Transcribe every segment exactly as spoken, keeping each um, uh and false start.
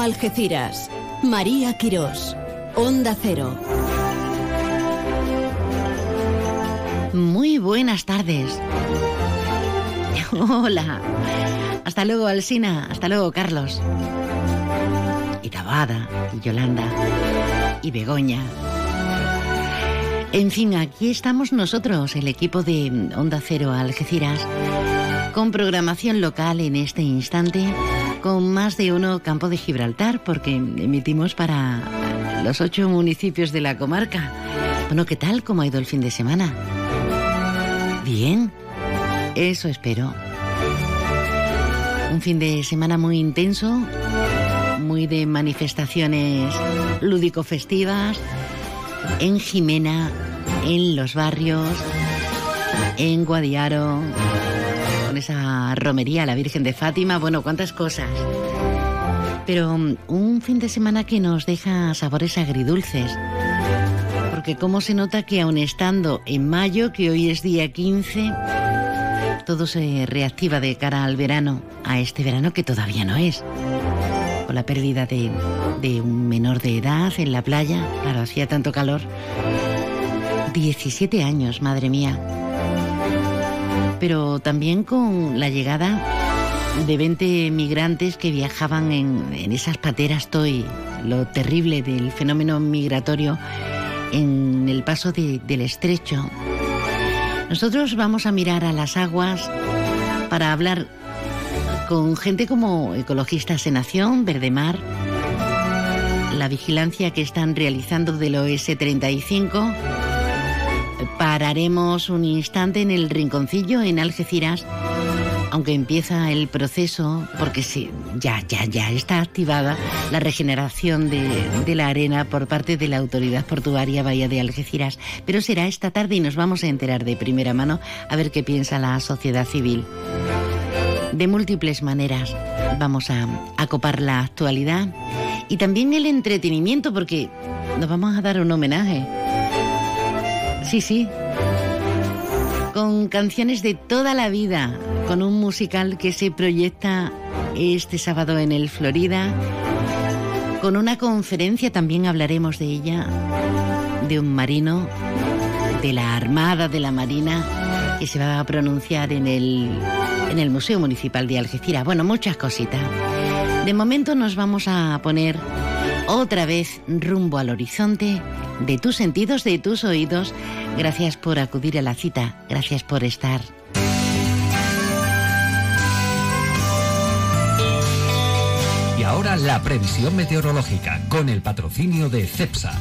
uno Algeciras. María Quirós. Onda Cero. Muy buenas tardes. Hola. Hasta luego, Alsina. Hasta luego, Carlos. Y Tabada, y Yolanda, y Begoña. En fin, aquí estamos nosotros, el equipo de Onda Cero Algeciras, con programación local en este instante, con más de uno Campo de Gibraltar, porque emitimos para los ocho municipios de la comarca. Bueno, ¿qué tal? ¿Cómo ha ido el fin de semana? Bien, eso espero. Un fin de semana muy intenso, muy de manifestaciones lúdico-festivas, en Jimena, en Los Barrios, en Guadiaro, con esa romería a la Virgen de Fátima, bueno, cuántas cosas. Pero un fin de semana que nos deja sabores agridulces, porque cómo se nota que aun estando en mayo, que hoy es día quince, todo se reactiva de cara al verano, a este verano que todavía no es. Con la pérdida de, de un menor de edad en la playa, claro, hacía tanto calor. diecisiete años, madre mía. Pero también con la llegada de veinte migrantes que viajaban en, en esas pateras toy, lo terrible del fenómeno migratorio en el paso de, del estrecho. Nosotros vamos a mirar a las aguas para hablar con gente como Ecologistas en Acción, Verdemar, la vigilancia que están realizando del O S treinta y cinco. Pararemos un instante en el Rinconcillo, en Algeciras, aunque empieza el proceso, porque sí, ya, ya, ya está activada la regeneración de, de la arena por parte de la Autoridad Portuaria Bahía de Algeciras. Pero será esta tarde y nos vamos a enterar de primera mano a ver qué piensa la sociedad civil. De múltiples maneras vamos a, a copar la actualidad y también el entretenimiento, porque nos vamos a dar un homenaje. Sí, sí. Con canciones de toda la vida, con un musical que se proyecta este sábado en el Florida, con una conferencia, también hablaremos de ella, de un marino, de la Armada, de la Marina, que se va a pronunciar en el... en el Museo Municipal de Algeciras. Bueno, muchas cositas. De momento nos vamos a poner otra vez rumbo al horizonte de tus sentidos, de tus oídos. Gracias por acudir a la cita. Gracias por estar. Y ahora la previsión meteorológica con el patrocinio de Cepsa.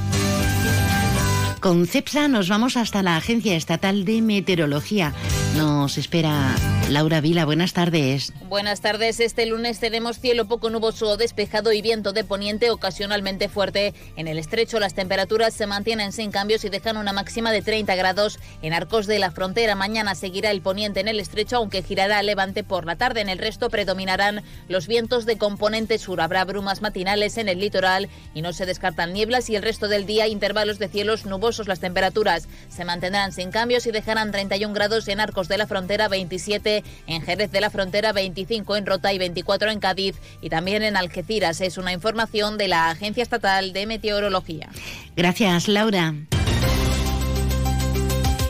Con Cepsa nos vamos hasta la Agencia Estatal de Meteorología. Nos espera Laura Vila. Buenas tardes. Buenas tardes. Este lunes tenemos cielo poco nuboso o despejado y viento de poniente ocasionalmente fuerte. En el estrecho las temperaturas se mantienen sin cambios y dejan una máxima de treinta grados. En Arcos de la Frontera mañana seguirá el poniente en el estrecho, aunque girará a levante por la tarde. En el resto predominarán los vientos de componente sur. Habrá brumas matinales en el litoral y no se descartan nieblas, y el resto del día intervalos de cielos nubosos. Las temperaturas se mantendrán sin cambios y dejarán treinta y uno grados en Arcos de la Frontera, veintisiete en Jerez de la Frontera, veinticinco en Rota y veinticuatro en Cádiz y también en Algeciras. Es una información de la Agencia Estatal de Meteorología. Gracias, Laura.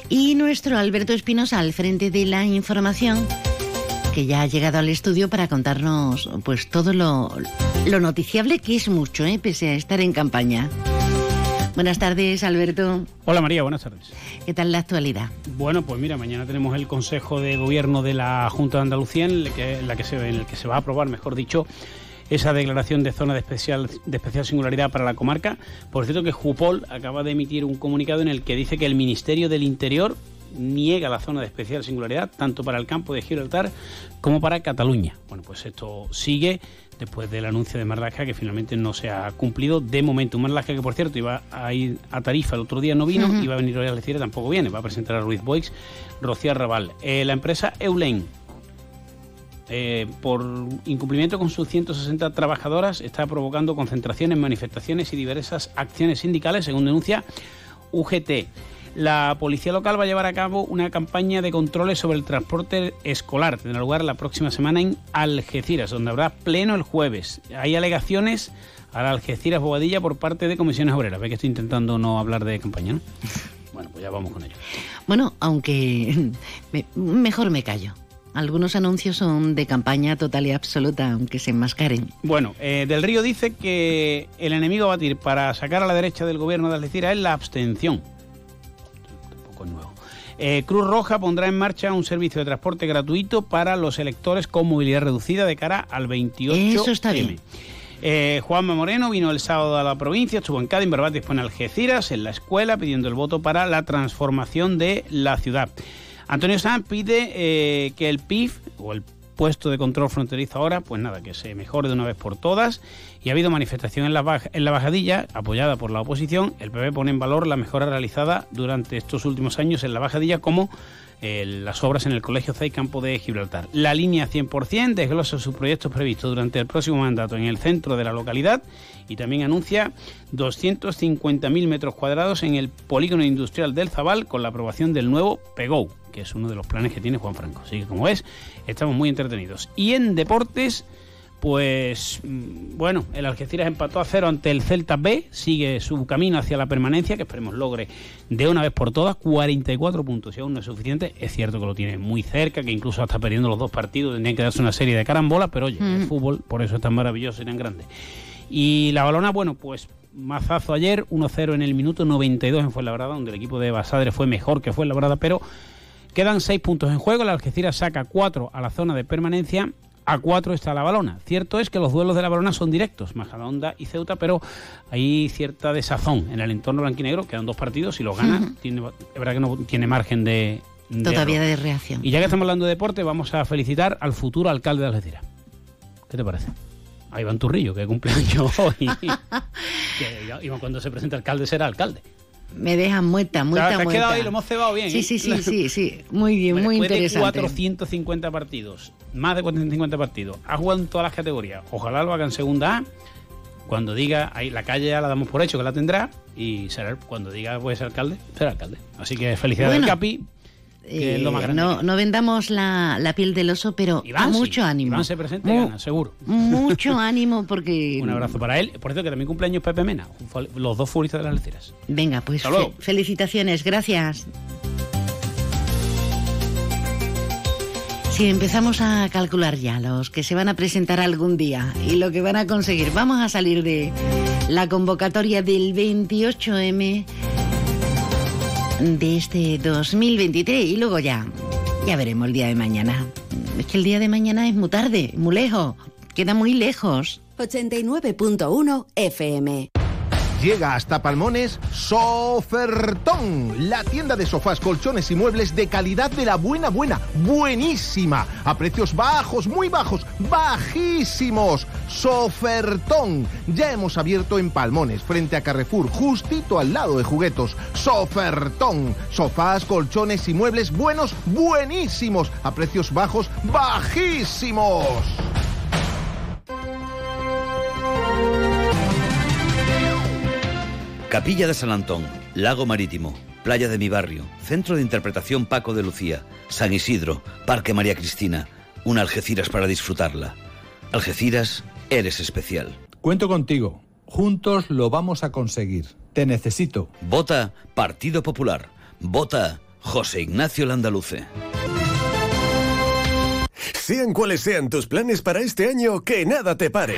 Y nuestro Alberto Espinosa al frente de la información, que ya ha llegado al estudio para contarnos pues todo lo, lo noticiable, que es mucho, ¿eh? Pese a estar en campaña. Buenas tardes, Alberto. Hola, María, buenas tardes. ¿Qué tal la actualidad? Bueno, pues mira, mañana tenemos el Consejo de Gobierno de la Junta de Andalucía, en el que, en la que, se, en el que se va a aprobar, mejor dicho, esa declaración de zona de especial, de especial singularidad para la comarca. Por cierto que Jupol acaba de emitir un comunicado en el que dice que el Ministerio del Interior niega la zona de especial singularidad tanto para el Campo de Gibraltar como para Cataluña. Bueno, pues esto sigue después del anuncio de Marlaska, que finalmente no se ha cumplido de momento. Marlaska, que por cierto iba a ir a Tarifa el otro día, no vino, uh-huh. Iba a venir hoy a Algeciras, tampoco viene, va a presentar a Ruiz Boix, Rocío Arrabal. Eh, la empresa Eulen, eh, por incumplimiento con sus ciento sesenta trabajadoras, está provocando concentraciones, manifestaciones y diversas acciones sindicales, según denuncia U G T. La policía local va a llevar a cabo una campaña de controles sobre el transporte escolar. Tendrá lugar la próxima semana en Algeciras, donde habrá pleno el jueves. Hay alegaciones a la Algeciras Bobadilla por parte de comisiones obreras. Ve que estoy intentando no hablar de campaña, ¿no? Bueno, pues ya vamos con ello. Bueno, aunque me, mejor me callo. Algunos anuncios son de campaña total y absoluta, aunque se enmascaren. Bueno, eh, Del Río dice que el enemigo a batir para sacar a la derecha del gobierno de Algeciras es la abstención. Tampoco es nuevo. Eh, Cruz Roja pondrá en marcha un servicio de transporte gratuito para los electores con movilidad reducida de cara al veintiocho. Eso está bien. Eh, Juanma Moreno vino el sábado a la provincia, estuvo en Cádiz, en Barbate, después en Algeciras, en la escuela, pidiendo el voto para la transformación de la ciudad. Antonio Sanz pide eh, que el P I F, o el puesto de control fronterizo ahora, pues nada, que se mejore de una vez por todas. Y ha habido manifestación en la, baj- en la Bajadilla, apoyada por la oposición. El P P pone en valor la mejora realizada durante estos últimos años en la Bajadilla, como eh, las obras en el Colegio C y Campo de Gibraltar. La Línea cien por ciento desglosa sus proyectos previstos durante el próximo mandato en el centro de la localidad y también anuncia doscientos cincuenta mil metros cuadrados en el polígono industrial del Zabal con la aprobación del nuevo P G O U, que es uno de los planes que tiene Juan Franco. Así que, como ves, estamos muy entretenidos. Y en deportes, pues bueno, el Algeciras empató a cero ante el Celta B, sigue su camino hacia la permanencia, que esperemos logre de una vez por todas. Cuarenta y cuatro puntos, si aún no es suficiente. Es cierto que lo tiene muy cerca, que incluso hasta perdiendo los dos partidos tendrían que darse una serie de carambolas, pero oye, mm. el fútbol por eso es tan maravilloso y tan grande. Y la Balona, bueno, pues mazazo ayer, uno cero en el minuto noventa y dos en Fuenlabrada, donde el equipo de Basadre fue mejor que Fuenlabrada, pero quedan seis puntos en juego. La Algeciras saca cuatro a la zona de permanencia. A cuatro está la Balona. Cierto es que los duelos de la Balona son directos, Majadahonda y Ceuta, pero hay cierta desazón en el entorno blanquinegro. Quedan dos partidos, si los gana, uh-huh. tiene, es verdad que no tiene margen de, de todavía error. De reacción. Y ya que estamos hablando de deporte, vamos a felicitar al futuro alcalde de Algeciras. ¿Qué te parece? A Iván Turrillo, que cumpleaños hoy. Que Iván, cuando se presenta alcalde, será alcalde. Me dejan muerta, muerta, muerta. Te has quedado ahí, lo hemos cebado bien. Sí, ¿eh? sí, sí, sí, sí, muy bien, bueno, muy interesante. Después de cuatrocientos cincuenta partidos, más de cuatrocientos cincuenta partidos, ha jugado en todas las categorías. Ojalá lo haga en segunda A. Cuando diga, ahí la calle ya la damos por hecho que la tendrá, y será, cuando diga pues alcalde, será alcalde. Así que felicidades bueno, al Capi, que eh, es lo más grande. No, no vendamos la, la piel del oso, pero Iván, a mucho sí, ánimo. Iván se presenta y gana, seguro. Mucho ánimo porque... Un abrazo para él. Por cierto, que también cumpleaños Pepe Mena, los dos futbolistas de las Algeciras. Venga, pues fe- felicitaciones, gracias. Si sí, empezamos a calcular ya los que se van a presentar algún día y lo que van a conseguir, vamos a salir de la convocatoria del veintiocho eme... de este dos mil veintitrés y luego ya, ya veremos el día de mañana. Es que el día de mañana es muy tarde, muy lejos, queda muy lejos. ochenta y nueve punto uno efe eme. Llega hasta Palmones Sofertón, la tienda de sofás, colchones y muebles de calidad de la buena, buena, buenísima, a precios bajos, muy bajos, bajísimos. Sofertón, ya hemos abierto en Palmones, frente a Carrefour, justito al lado de Juguetos. Sofertón, sofás, colchones y muebles buenos, buenísimos, a precios bajos, bajísimos. Capilla de San Antón, Lago Marítimo, Playa de mi Barrio, Centro de Interpretación Paco de Lucía, San Isidro, Parque María Cristina, una Algeciras para disfrutarla. Algeciras, eres especial. Cuento contigo, juntos lo vamos a conseguir, te necesito. Vota Partido Popular, vota José Ignacio Landaluce. Sean cuales sean tus planes para este año, que nada te pare.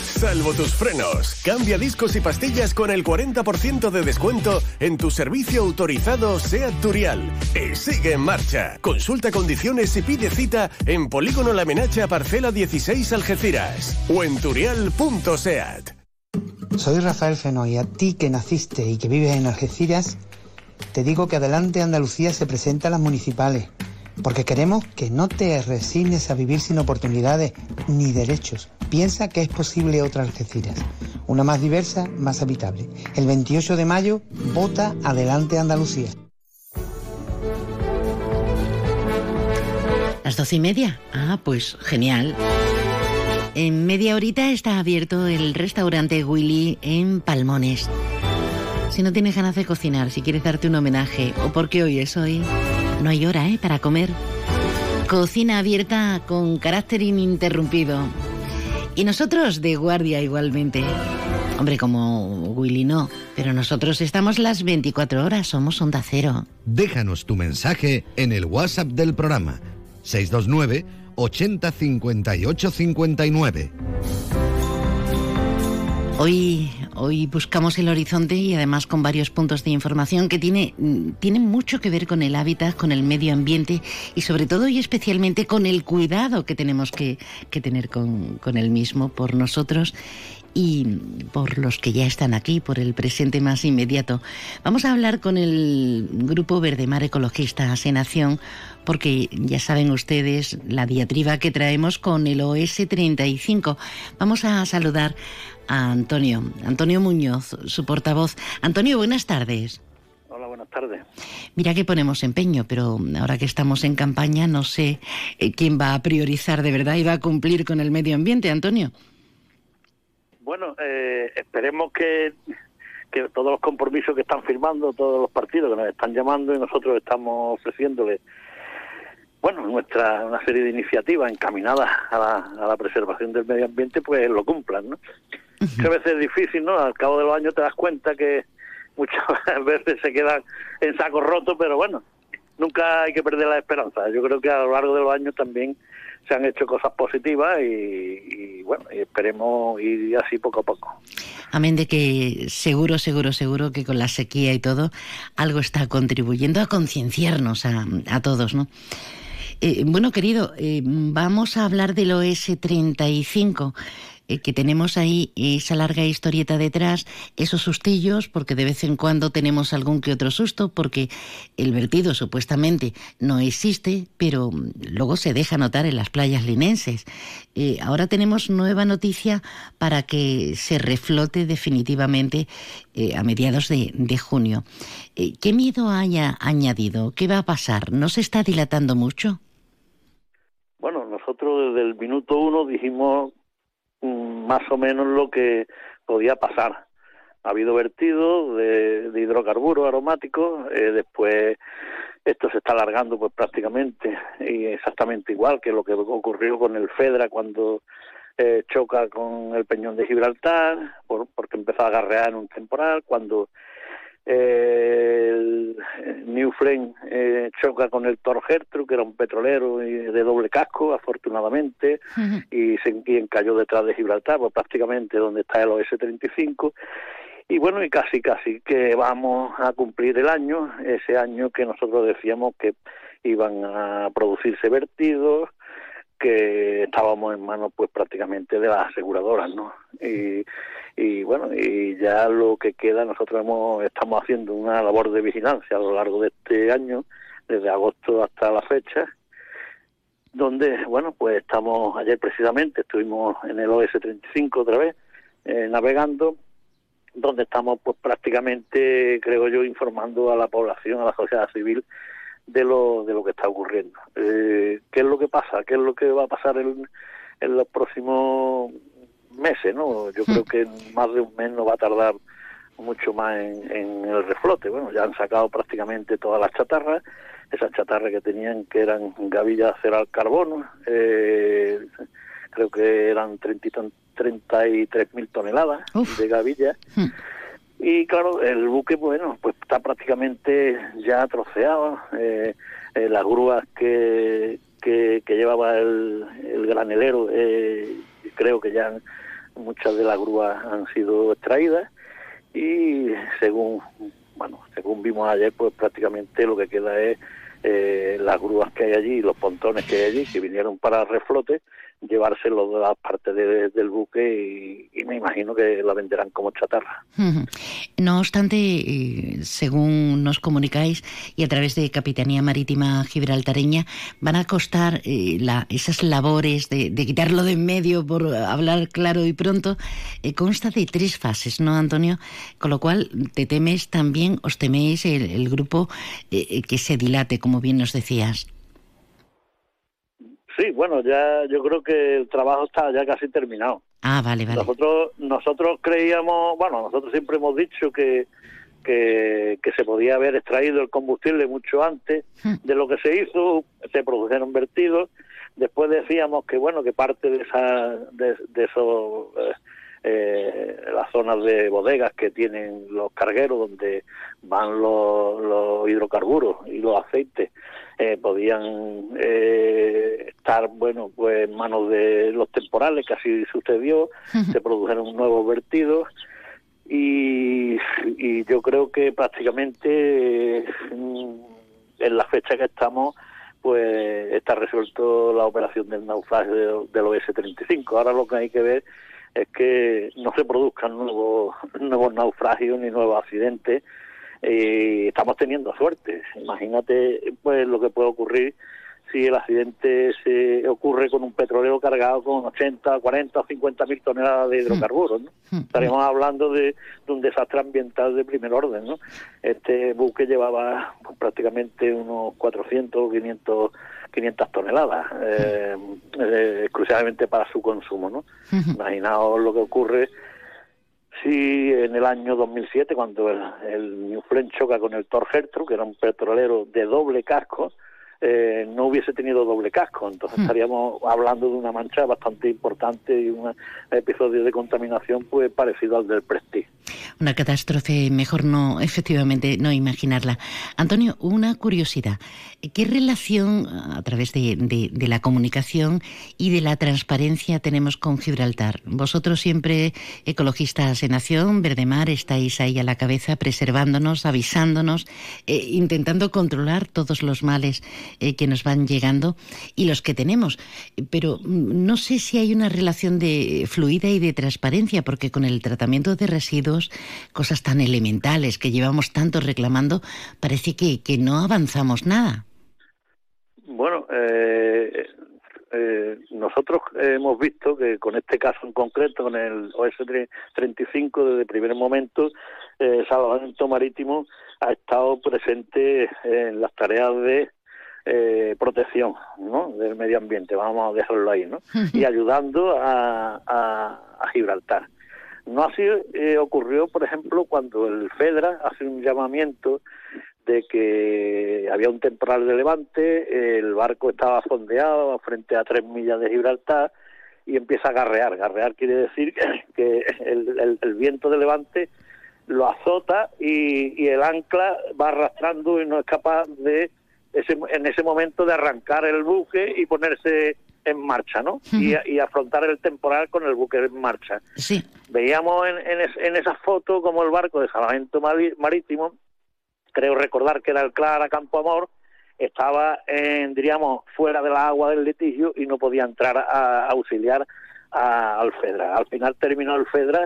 Salvo tus frenos. Cambia discos y pastillas con el cuarenta por ciento de descuento en tu servicio autorizado SEAT Turial. Y sigue en marcha. Consulta condiciones y pide cita en Polígono La Menacha, Parcela dieciséis, Algeciras. O en turial punto seat. Soy Rafael Fenó y a ti que naciste y que vives en Algeciras, te digo que adelante Andalucía se presenta a las municipales. Porque queremos que no te resignes a vivir sin oportunidades ni derechos. Piensa que es posible otra Algeciras, una más diversa, más habitable. El veintiocho de mayo, vota Adelante Andalucía. ¿Las doce y media? Ah, pues genial. En media horita está abierto el restaurante Willy en Palmones. si no tienes ganas de cocinar, si quieres darte un homenaje o porque hoy es hoy, no hay hora, ¿eh?, para comer. Cocina abierta con carácter ininterrumpido. Y nosotros de guardia igualmente. Hombre, como Willy no, pero nosotros estamos las veinticuatro horas, somos Onda Cero. Déjanos tu mensaje en el WhatsApp del programa, seis dos nueve, ochenta, cincuenta y ocho, cincuenta y nueve. Hoy, hoy buscamos el horizonte y además con varios puntos de información que tiene, tienen mucho que ver con el hábitat, con el medio ambiente y sobre todo y especialmente con el cuidado que tenemos que, que tener con, con el mismo por nosotros y por los que ya están aquí, por el presente más inmediato. Vamos a hablar con el grupo Verdemar Ecologistas en Acción, porque ya saben ustedes la diatriba que traemos con el O S treinta y cinco. Vamos a saludar a Antonio, Antonio Muñoz, su portavoz. Antonio, buenas tardes. Hola, buenas tardes. Mira que ponemos empeño, pero ahora que estamos en campaña no sé quién va a priorizar de verdad y va a cumplir con el medio ambiente, Antonio. Bueno, eh, esperemos que, que todos los compromisos que están firmando, todos los partidos que nos están llamando y nosotros estamos ofreciéndole, bueno, nuestra una serie de iniciativas encaminadas a la, a la preservación del medio ambiente, pues lo cumplan, ¿no? Uh-huh. A veces es difícil, ¿no? Al cabo de los años te das cuenta que muchas veces se quedan en saco roto, pero bueno, nunca hay que perder la esperanza. Yo creo que a lo largo de los años también se han hecho cosas positivas y, y bueno, y esperemos ir así poco a poco. Amén de que seguro, seguro, seguro que con la sequía y todo algo está contribuyendo a concienciarnos a, a todos, ¿no? Eh, bueno, querido, eh, vamos a hablar del O S treinta y cinco, eh, que tenemos ahí esa larga historieta detrás, esos sustillos, porque de vez en cuando tenemos algún que otro susto, porque el vertido supuestamente no existe, pero luego se deja notar en las playas linenses. Eh, ahora tenemos nueva noticia para que se reflote definitivamente eh, a mediados de, de junio. Eh, ¿Qué miedo haya añadido? ¿Qué va a pasar? ¿No se está dilatando mucho? Bueno, nosotros desde el minuto uno dijimos um, más o menos lo que podía pasar. Ha habido vertido de, de hidrocarburos aromáticos, eh, después esto se está alargando pues prácticamente y exactamente igual que lo que ocurrió con el Fedra cuando eh, choca con el Peñón de Gibraltar, por, porque empezó a agarrear en un temporal, cuando Eh, el New Friend eh, choca con el Thor Gertrude, que era un petrolero de doble casco, afortunadamente, uh-huh. y se y encalló detrás de Gibraltar, pues prácticamente donde está el O S treinta y cinco. Y bueno, y casi, casi que vamos a cumplir el año, ese año que nosotros decíamos que iban a producirse vertidos, que estábamos en manos pues prácticamente de las aseguradoras, ¿no? Y, y bueno, y ya lo que queda, nosotros hemos, estamos haciendo una labor de vigilancia a lo largo de este año, desde agosto hasta la fecha, donde, bueno, pues estamos, ayer precisamente estuvimos en el O S treinta y cinco otra vez, eh, navegando, donde estamos pues prácticamente, creo yo, informando a la población, a la sociedad civil, de lo de lo que está ocurriendo. Eh, ¿Qué es lo que pasa? ¿Qué es lo que va a pasar en, en los próximos meses, no? Yo creo que más de un mes no va a tardar mucho más en, en el reflote. Bueno, ya han sacado prácticamente todas las chatarras, esas chatarras que tenían, que eran gavillas ceral carbono, eh, creo que eran treinta y tres mil toneladas Uf. de gavillas. Hmm. Y claro, el buque, bueno, pues está prácticamente ya troceado. Eh, eh, las grúas que, que, que llevaba el, el granelero, eh, creo que ya muchas de las grúas han sido extraídas. Y según, bueno, según vimos ayer, pues prácticamente lo que queda es eh, las grúas que hay allí, los pontones que hay allí, que vinieron para reflote, llevárselo de las partes de, del buque y, y me imagino que la venderán como chatarra. No obstante, según nos comunicáis y a través de Capitanía Marítima Gibraltareña, van a costar eh, la, esas labores de, de quitarlo de en medio, por hablar claro y pronto, eh, consta de tres fases, ¿no, Antonio? Con lo cual, te temes también, os teméis el, el grupo eh, que se dilate, como bien nos decías. Sí, bueno, ya yo creo que el trabajo está ya casi terminado. Ah, vale, vale. Nosotros nosotros creíamos, bueno, nosotros siempre hemos dicho que que, que se podía haber extraído el combustible mucho antes de lo que se hizo, se produjeron vertidos. Después decíamos que bueno, que parte de esa de, de esos eh, las zonas de bodegas que tienen los cargueros donde van los, los hidrocarburos y los aceites eh, podían eh, estar bueno pues en manos de los temporales, que así sucedió, se produjeron nuevos vertidos. Y, y yo creo que prácticamente eh, en la fecha que estamos, pues está resuelto la operación del naufragio del, del O S treinta y cinco. Ahora lo que hay que ver es que no se produzcan nuevos, nuevos naufragios ni nuevos accidentes. Eh, estamos teniendo suerte. Imagínate pues lo que puede ocurrir si el accidente se ocurre con un petrolero cargado con ochenta, cuarenta o cincuenta mil toneladas de hidrocarburos, ¿no? Estaríamos hablando de, de un desastre ambiental de primer orden, ¿no? Este buque llevaba pues, prácticamente unos cuatrocientas o quinientas toneladas, eh, eh, exclusivamente para su consumo, ¿no? Imaginaos lo que ocurre si en el año dos mil siete, cuando el, el Newfren choca con el Thor Gertrude, que era un petrolero de doble casco, Eh, no hubiese tenido doble casco. Entonces estaríamos hablando de una mancha bastante importante y un episodio de contaminación pues parecido al del Prestige. Una catástrofe, mejor no, efectivamente, no imaginarla. Antonio, una curiosidad. ¿Qué relación a través de, de, de la comunicación y de la transparencia tenemos con Gibraltar? Vosotros siempre, Ecologistas en Acción, Verdemar, estáis ahí a la cabeza preservándonos, avisándonos, eh, intentando controlar todos los males Eh, que nos van llegando y los que tenemos, pero no sé si hay una relación de fluida y de transparencia, porque con el tratamiento de residuos, cosas tan elementales que llevamos tanto reclamando, parece que, que no avanzamos nada. Bueno, eh, eh, nosotros hemos visto que con este caso en concreto, con el O S treinta y cinco, desde el primer momento, eh, Salvamento Marítimo ha estado presente en las tareas de Eh, protección, ¿no?, del medio ambiente, vamos a dejarlo ahí, ¿no?, y ayudando a, a, a Gibraltar. No así eh, ocurrió, por ejemplo, cuando el FEDRA hace un llamamiento de que había un temporal de levante, el barco estaba fondeado frente a tres millas de Gibraltar y empieza a garrear. Garrear quiere decir que el, el, el viento de levante lo azota y, y el ancla va arrastrando y no es capaz de Ese, en ese momento de arrancar el buque y ponerse en marcha, ¿no? Uh-huh. Y, y afrontar el temporal con el buque en marcha. Sí. Veíamos en, en, es, en esas fotos como el barco de Salvamento Marítimo, creo recordar que era el Clara Campo Amor, estaba, en, diríamos, fuera de la agua del litigio y no podía entrar a, a auxiliar a, al FEDRA. Al final terminó el FEDRA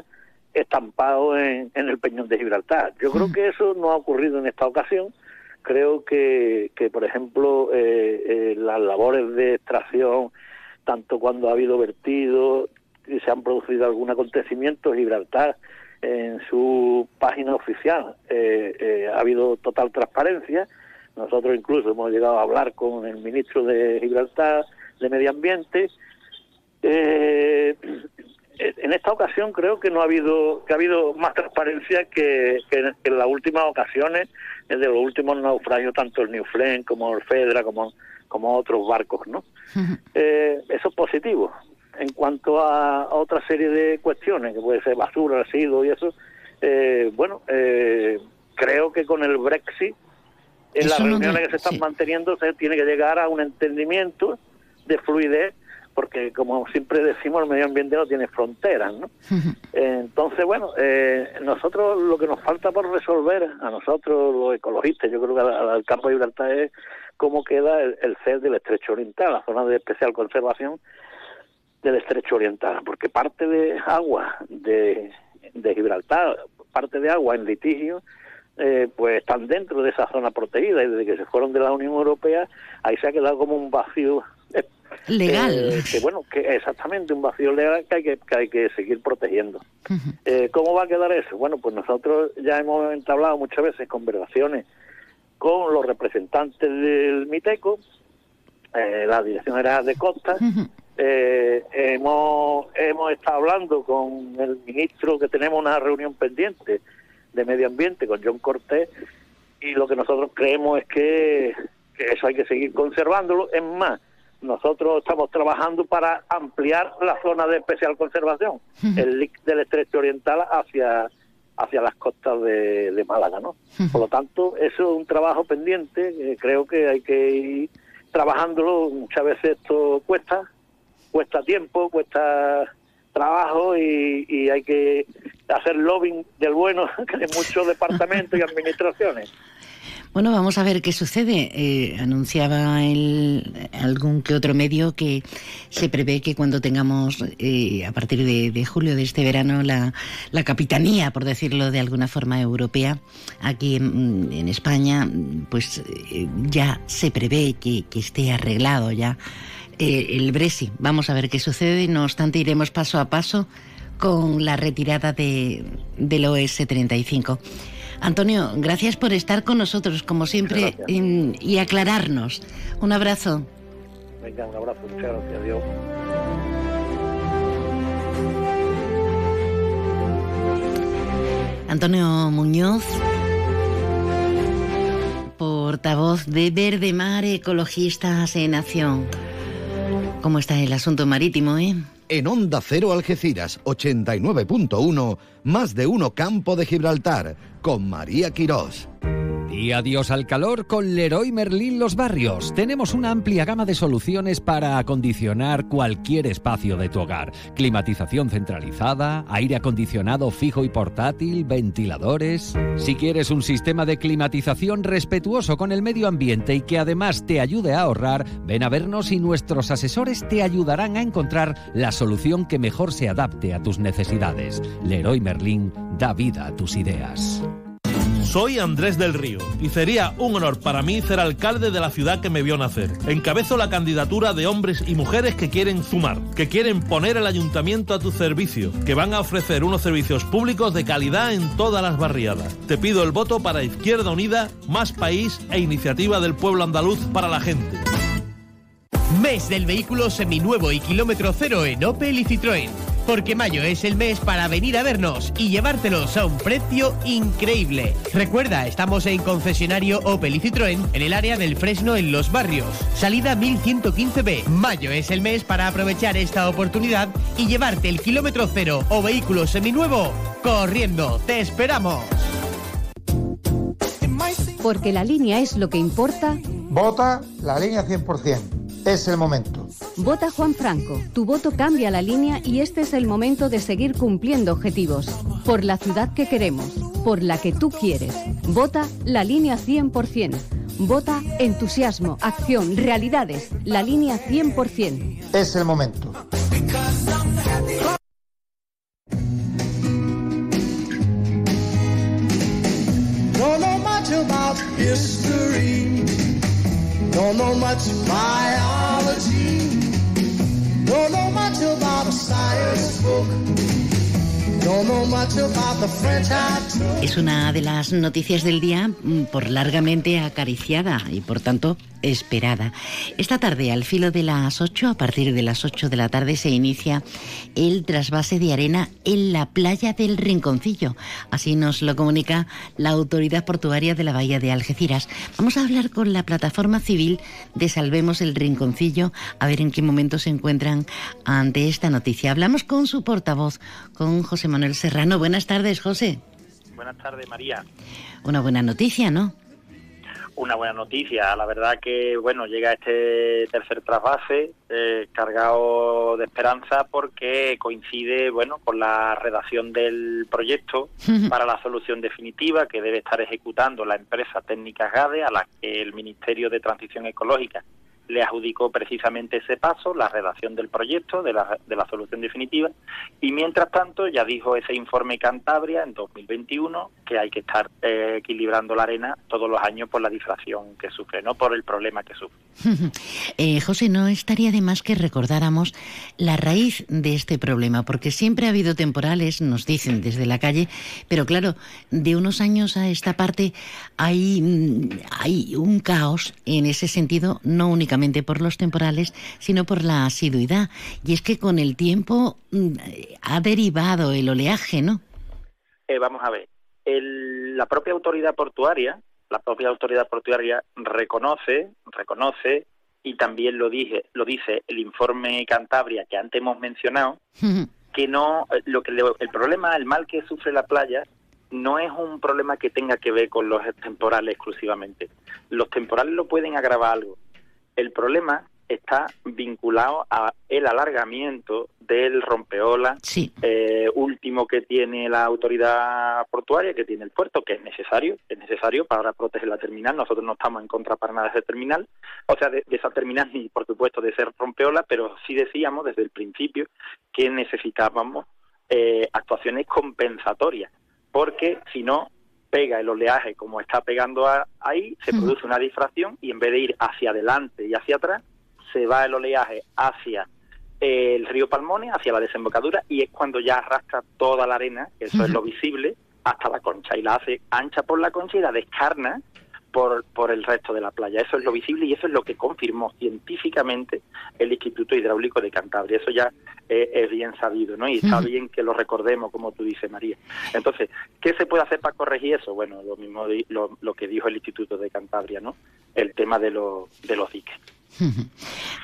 estampado en, en el Peñón de Gibraltar. Yo uh-huh. creo que eso no ha ocurrido en esta ocasión. Creo que, que por ejemplo, eh, eh, las labores de extracción, tanto cuando ha habido vertido y se han producido algún acontecimiento, Gibraltar, en su página oficial, eh, eh, ha habido total transparencia. Nosotros incluso hemos llegado a hablar con el ministro de Gibraltar de Medio Ambiente. Eh, en esta ocasión creo que no ha habido que ha habido más transparencia que, que, que en las últimas ocasiones, desde los últimos naufragios, tanto el Newfren como el Fedra, como, como otros barcos, ¿no? Uh-huh. Eh, eso es positivo. En cuanto a, a otra serie de cuestiones, que puede ser basura, residuos y eso, eh, bueno, eh, creo que con el Brexit, en eso las reuniones no me... que se están sí. manteniendo, se tiene que llegar a un entendimiento de fluidez, porque como siempre decimos, el medio ambiente no tiene fronteras, ¿no? Entonces, bueno, eh, nosotros lo que nos falta por resolver, a nosotros los ecologistas, yo creo que al, al campo de Gibraltar, es cómo queda el, el C E D del Estrecho Oriental, la zona de especial conservación del Estrecho Oriental, porque parte de agua de, de Gibraltar, parte de agua en litigio, Eh, pues están dentro de esa zona protegida, y desde que se fueron de la Unión Europea, ahí se ha quedado como un vacío eh, legal, eh, que bueno, que exactamente un vacío legal que hay que, que, hay que seguir protegiendo. Uh-huh. eh, ¿Cómo va a quedar eso? Bueno, pues nosotros ya hemos entablado muchas veces conversaciones con los representantes del MITECO, eh, la Dirección General de Costas. Uh-huh. eh, hemos hemos estado hablando con el ministro, que tenemos una reunión pendiente de Medio Ambiente con John Cortés, y lo que nosotros creemos es que, que eso hay que seguir conservándolo. Es más, nosotros estamos trabajando para ampliar la zona de especial conservación, el L I C del Estrecho Oriental hacia, hacia las costas de, de Málaga, ¿no? Por lo tanto, eso es un trabajo pendiente, eh, creo que hay que ir trabajándolo. Muchas veces esto cuesta, cuesta tiempo, cuesta trabajo y, y hay que hacer lobbying del bueno de muchos departamentos y administraciones. Bueno, vamos a ver qué sucede. Eh, anunciaba el, algún que otro medio que se prevé que cuando tengamos, eh, a partir de, de julio de este verano, la, la capitanía, por decirlo de alguna forma, europea, aquí en, en España, pues eh, ya se prevé que, que esté arreglado ya eh, el Brexit. Vamos a ver qué sucede. No obstante, iremos paso a paso con la retirada de, del O S treinta y cinco. Antonio, gracias por estar con nosotros, como siempre, y, y aclararnos. Un abrazo. Venga, un abrazo, muchas gracias, adiós. Antonio Muñoz, portavoz de Verdemar, Ecologistas en Acción. ¿Cómo está el asunto marítimo, eh? En Onda Cero Algeciras, ochenta y nueve punto uno, Más de uno Campo de Gibraltar, con María Quirós. Y adiós al calor con Leroy Merlin Los Barrios. Tenemos una amplia gama de soluciones para acondicionar cualquier espacio de tu hogar. Climatización centralizada, aire acondicionado fijo y portátil, ventiladores. Si quieres un sistema de climatización respetuoso con el medio ambiente y que además te ayude a ahorrar, ven a vernos y nuestros asesores te ayudarán a encontrar la solución que mejor se adapte a tus necesidades. Leroy Merlin da vida a tus ideas. Soy Andrés del Río y sería un honor para mí ser alcalde de la ciudad que me vio nacer. Encabezo la candidatura de hombres y mujeres que quieren sumar, que quieren poner el ayuntamiento a tu servicio, que van a ofrecer unos servicios públicos de calidad en todas las barriadas. Te pido el voto para Izquierda Unida, Más País e Iniciativa del Pueblo Andaluz para la Gente. Mes del vehículo seminuevo y kilómetro cero en Opel y Citroën. Porque mayo es el mes para venir a vernos y llevártelos a un precio increíble. Recuerda, estamos en concesionario Opel y Citroën en el área del Fresno en Los Barrios. Salida mil ciento quince B. Mayo es el mes para aprovechar esta oportunidad y llevarte el kilómetro cero o vehículo seminuevo corriendo. ¡Te esperamos! Porque la línea es lo que importa. Vota la línea cien por ciento. Es el momento. Vota Juan Franco. Tu voto cambia la línea y este es el momento de seguir cumpliendo objetivos. Por la ciudad que queremos, por la que tú quieres. Vota la línea cien por ciento. Vota entusiasmo, acción, realidades. La línea cien por ciento. Es el momento. No know much about history. Don't know much biology, don't know much about a science book, don't know much about the French I took. Es una de las noticias del día por largamente acariciada y por tanto esperada. Esta tarde, al filo de las ocho, a partir de las ocho de la tarde, se inicia el trasvase de arena en la playa del Rinconcillo. Así nos lo comunica la autoridad portuaria de la bahía de Algeciras. Vamos a hablar con la plataforma civil de Salvemos el Rinconcillo, a ver en qué momento se encuentran ante esta noticia. Hablamos con su portavoz, con José Manuel Serrano. Buenas tardes, José. Buenas tardes, María. Una buena noticia, ¿no? Una buena noticia, la verdad que, bueno, llega este tercer trasvase eh, cargado de esperanza porque coincide, bueno, con la redacción del proyecto para la solución definitiva que debe estar ejecutando la empresa Técnicas Gade, a la que el Ministerio de Transición Ecológica le adjudicó precisamente ese paso, la redacción del proyecto, de la, de la solución definitiva, y mientras tanto ya dijo ese informe Cantabria en dos mil veintiuno que hay que estar eh, equilibrando la arena todos los años por la difracción que sufre, no por el problema que sufre. eh, José, no estaría de más que recordáramos la raíz de este problema, porque siempre ha habido temporales, nos dicen desde la calle, pero claro, de unos años a esta parte hay, hay un caos en ese sentido, no únicamente por los temporales, sino por la asiduidad. Y es que con el tiempo ha derivado el oleaje, ¿no? Eh, vamos a ver, el, la propia autoridad portuaria, la propia autoridad portuaria reconoce, reconoce y también lo dije, lo dice el informe Cantabria que antes hemos mencionado, que no, lo que el problema, el mal que sufre la playa no es un problema que tenga que ver con los temporales exclusivamente. Los temporales lo pueden agravar algo. El problema está vinculado a el alargamiento del rompeolas sí. eh, último que tiene la autoridad portuaria, que tiene el puerto, que es necesario, es necesario para proteger la terminal. Nosotros no estamos en contra para nada de esa terminal, o sea, de, de esa terminal ni, por supuesto, de ser rompeolas, pero sí decíamos desde el principio que necesitábamos eh, actuaciones compensatorias, porque si no pega el oleaje como está pegando a, ahí, se uh-huh. produce una difracción y en vez de ir hacia adelante y hacia atrás, se va el oleaje hacia el río Palmones, hacia la desembocadura, y es cuando ya arrastra toda la arena, que eso uh-huh. es lo visible, hasta la concha, y la hace ancha por la concha y la descarna por, por el resto de la playa. Eso es lo visible y eso es lo que confirmó científicamente el Instituto Hidráulico de Cantabria. Eso ya es, es bien sabido, ¿no? Y está uh-huh. bien que lo recordemos, como tú dices, María. Entonces, ¿qué se puede hacer para corregir eso? Bueno, lo mismo de, lo, lo que dijo el Instituto de Cantabria, ¿no? El tema de, lo, de los diques.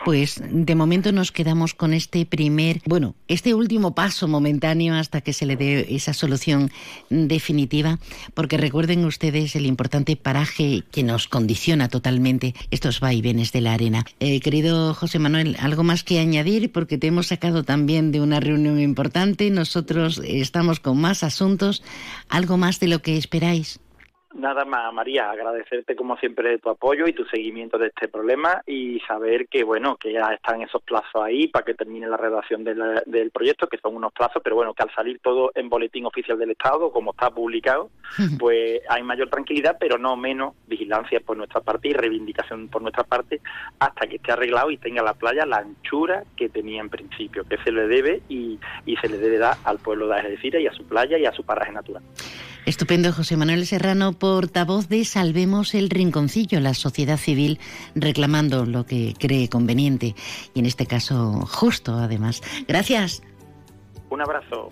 Pues de momento nos quedamos con este primer, bueno, este último paso momentáneo hasta que se le dé esa solución definitiva, porque recuerden ustedes el importante paraje que nos condiciona totalmente estos vaivenes de la arena. Eh, querido José Manuel, ¿algo más que añadir? Porque te hemos sacado también de una reunión importante, nosotros estamos con más asuntos, ¿algo más de lo que esperáis? Nada más, María, agradecerte como siempre tu apoyo y tu seguimiento de este problema y saber que, bueno, que ya están esos plazos ahí para que termine la redacción de la, del proyecto, que son unos plazos, pero bueno, que al salir todo en Boletín Oficial del Estado, como está publicado, pues hay mayor tranquilidad, pero no menos vigilancia por nuestra parte y reivindicación por nuestra parte hasta que esté arreglado y tenga la playa la anchura que tenía en principio, que se le debe y, y se le debe dar al pueblo de Algeciras y a su playa y a su paraje natural. Estupendo, José Manuel Serrano, portavoz de Salvemos el Rinconcillo, la sociedad civil reclamando lo que cree conveniente y en este caso justo, además. Gracias. Un abrazo.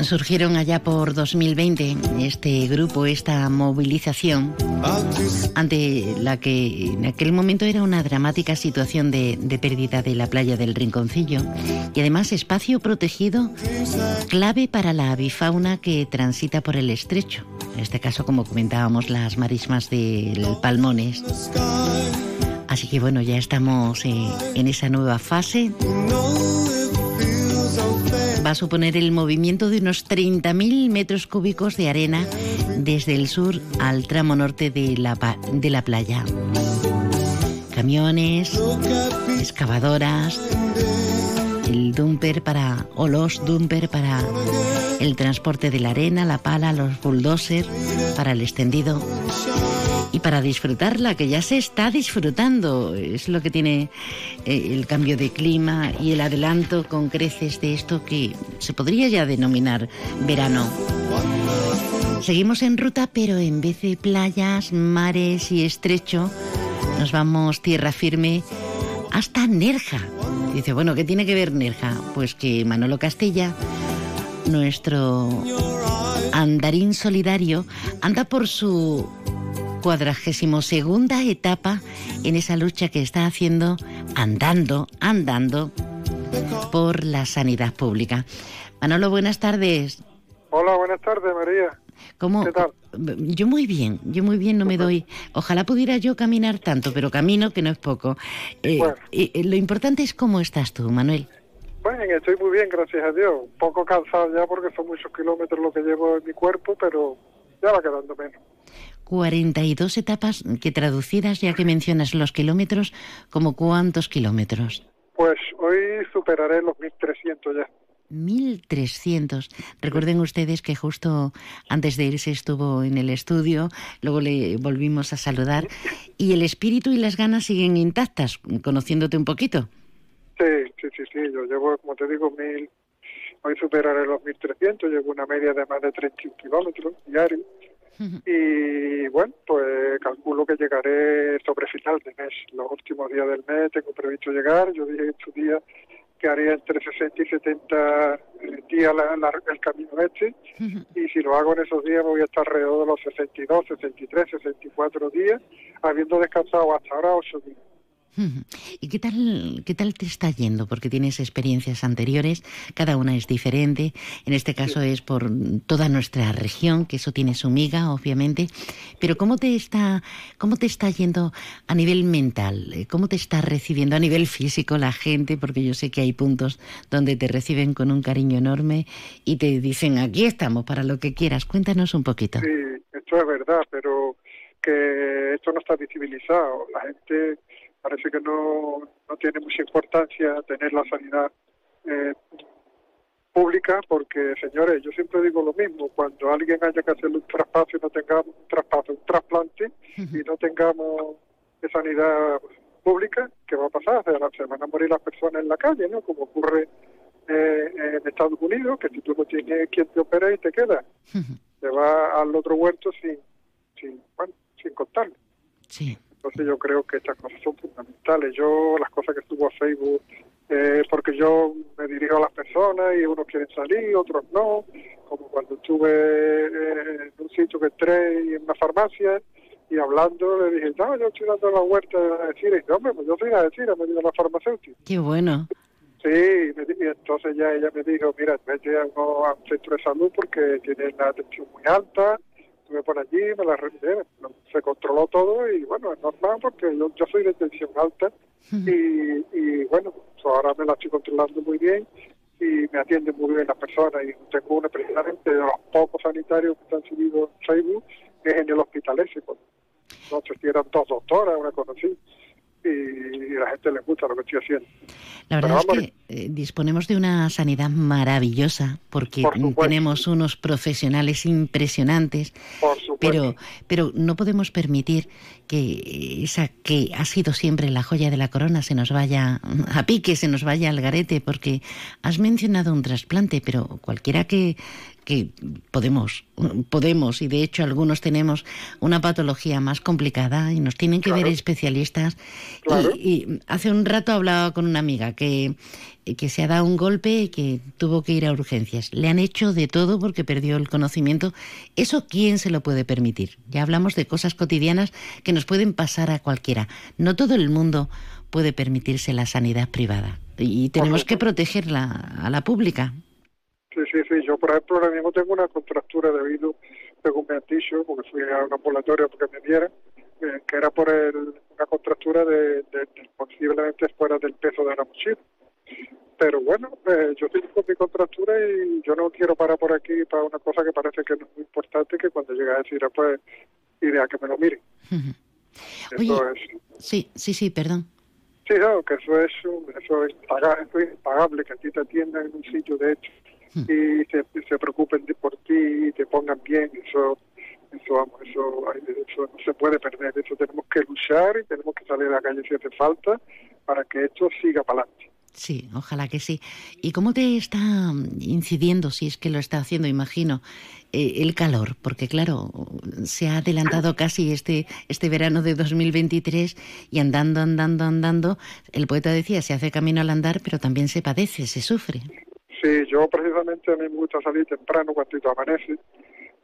Surgieron allá por dos mil veinte este grupo, esta movilización, ante la que en aquel momento era una dramática situación de, de pérdida de la playa del Rinconcillo y además espacio protegido clave para la avifauna que transita por el estrecho, en este caso como comentábamos las marismas del Palmones. Así que bueno, ya estamos eh, en esa nueva fase. Va a suponer el movimiento de unos treinta mil metros cúbicos de arena desde el sur al tramo norte de la, de la playa. Camiones, excavadoras, el dumper para, o los dumper para el transporte de la arena, la pala, los bulldozers para el extendido. Y para disfrutarla, que ya se está disfrutando, es lo que tiene el cambio de clima y el adelanto con creces de esto que se podría ya denominar verano. Seguimos en ruta, pero en vez de playas, mares y estrecho, nos vamos tierra firme hasta Nerja. Dice, bueno, ¿qué tiene que ver Nerja? Pues que Manolo Castella, nuestro andarín solidario, anda por su cuadragésimo segunda etapa en esa lucha que está haciendo andando, andando por la sanidad pública. Manolo, buenas tardes. Hola, buenas tardes, María. ¿Cómo? ¿Qué tal? Yo muy bien, yo muy bien, no me doy. Ojalá pudiera yo caminar tanto, pero camino que no es poco. Eh, bueno. eh, lo importante es cómo estás tú, Manuel. Bueno, estoy muy bien, gracias a Dios. Un poco cansado ya porque son muchos kilómetros lo que llevo en mi cuerpo, pero ya va quedando menos. cuarenta y dos etapas que traducidas, ya que mencionas los kilómetros, ¿como cuántos kilómetros? Pues hoy superaré los mil trescientos ya. mil trescientos. Recuerden ustedes que justo antes de irse estuvo en el estudio, luego le volvimos a saludar, y el espíritu y las ganas siguen intactas, conociéndote un poquito. Sí, sí, sí, sí. Yo llevo, como te digo, mil... hoy superaré los mil trescientos, llevo una media de más de treinta y un kilómetros diarios. Y bueno, pues calculo que llegaré sobre final de mes. Los últimos días del mes tengo previsto llegar. Yo dije estos días que haría entre sesenta y setenta días la, la, el camino este, y si lo hago en esos días voy a estar alrededor de los sesenta y dos, sesenta y tres, sesenta y cuatro días, habiendo descansado hasta ahora ocho días. ¿Y qué tal, qué tal te está yendo? Porque tienes experiencias anteriores, cada una es diferente. En este caso sí. Es por toda nuestra región, que eso tiene su miga, obviamente. Pero ¿cómo te está, cómo te está yendo a nivel mental? ¿Cómo te está recibiendo a nivel físico la gente? Porque yo sé que hay puntos donde te reciben con un cariño enorme y te dicen, aquí estamos para lo que quieras. Cuéntanos un poquito. Sí, esto es verdad, pero que esto no está visibilizado. La gente... Parece que no, no tiene mucha importancia tener la sanidad eh, pública, porque, señores, yo siempre digo lo mismo, cuando alguien haya que hacer un traspaso y no tengamos un traspaso, un trasplante, y no tengamos sanidad pública, ¿qué va a pasar? Se van a morir las personas en la calle, ¿no? Como ocurre eh, en Estados Unidos, que si tú no tienes quien te opere y te queda, te va al otro huerto sin, sin, bueno, sin contarle. Sí. Entonces yo creo que estas cosas son fundamentales. Yo, las cosas que subo a Facebook, eh, porque yo me dirijo a las personas y unos quieren salir, otros no. Como cuando estuve eh, en un sitio que entré en una farmacia y hablando, le dije, no, yo estoy dando la vuelta a decir, y hombre, pues yo soy a decir, me dijo la farmacéutica. Qué bueno. Sí, y, me, y entonces ya ella me dijo, mira, vete a un centro de salud porque tienes la tensión muy alta. Estuve por allí, me la retiré, se controló todo y bueno, es normal porque yo, yo soy de tensión alta y, y bueno, pues ahora me la estoy controlando muy bien y me atienden muy bien las personas y tengo una precisamente de los pocos sanitarios que están subidos en Facebook, es en el hospital ese, pues. Entonces eran dos doctoras, una cosa así. Y a la gente le gusta lo que estoy haciendo. La verdad Pero, es que eh, disponemos de una sanidad maravillosa porque por tenemos unos profesionales impresionantes. Por Pero, pero no podemos permitir que esa que ha sido siempre la joya de la corona se nos vaya a pique, se nos vaya al garete, porque has mencionado un trasplante, pero cualquiera que, que podemos, podemos, y de hecho algunos tenemos una patología más complicada y nos tienen que claro. ver especialistas. Claro. Y, y hace un rato hablaba con una amiga que... que se ha dado un golpe y que tuvo que ir a urgencias. Le han hecho de todo porque perdió el conocimiento. ¿Eso quién se lo puede permitir? Ya hablamos de cosas cotidianas que nos pueden pasar a cualquiera. No todo el mundo puede permitirse la sanidad privada y tenemos que protegerla a la pública. Sí, sí, sí. Yo, por ejemplo, ahora mismo tengo una contractura debido, según me han dicho, porque fui a un ambulatorio porque me dieran, eh, que era por el, una contractura de, de, de posiblemente fuera del peso de la mochila. Pero bueno, eh, yo estoy con mi contractura y yo no quiero parar por aquí para una cosa que parece que no es muy importante, que cuando llegue a decir, pues, iré a que me lo miren. Uh-huh. Eso Oye, es... Sí, sí, sí, perdón. Sí, no, que eso es, eso es impagable, que a ti te atiendan en un sitio de hecho uh-huh. y se, se preocupen de por ti y te pongan bien, eso... Eso, vamos, eso, eso no se puede perder, eso tenemos que luchar y tenemos que salir a la calle si hace falta para que esto siga para adelante. Sí, ojalá que sí. ¿Y cómo te está incidiendo, si es que lo está haciendo, imagino, eh, el calor? Porque claro, se ha adelantado casi este este verano de dos mil veintitrés y andando, andando, andando, el poeta decía, se hace camino al andar, pero también se padece, se sufre. Sí, yo precisamente a mí me gusta salir temprano cuando amanece,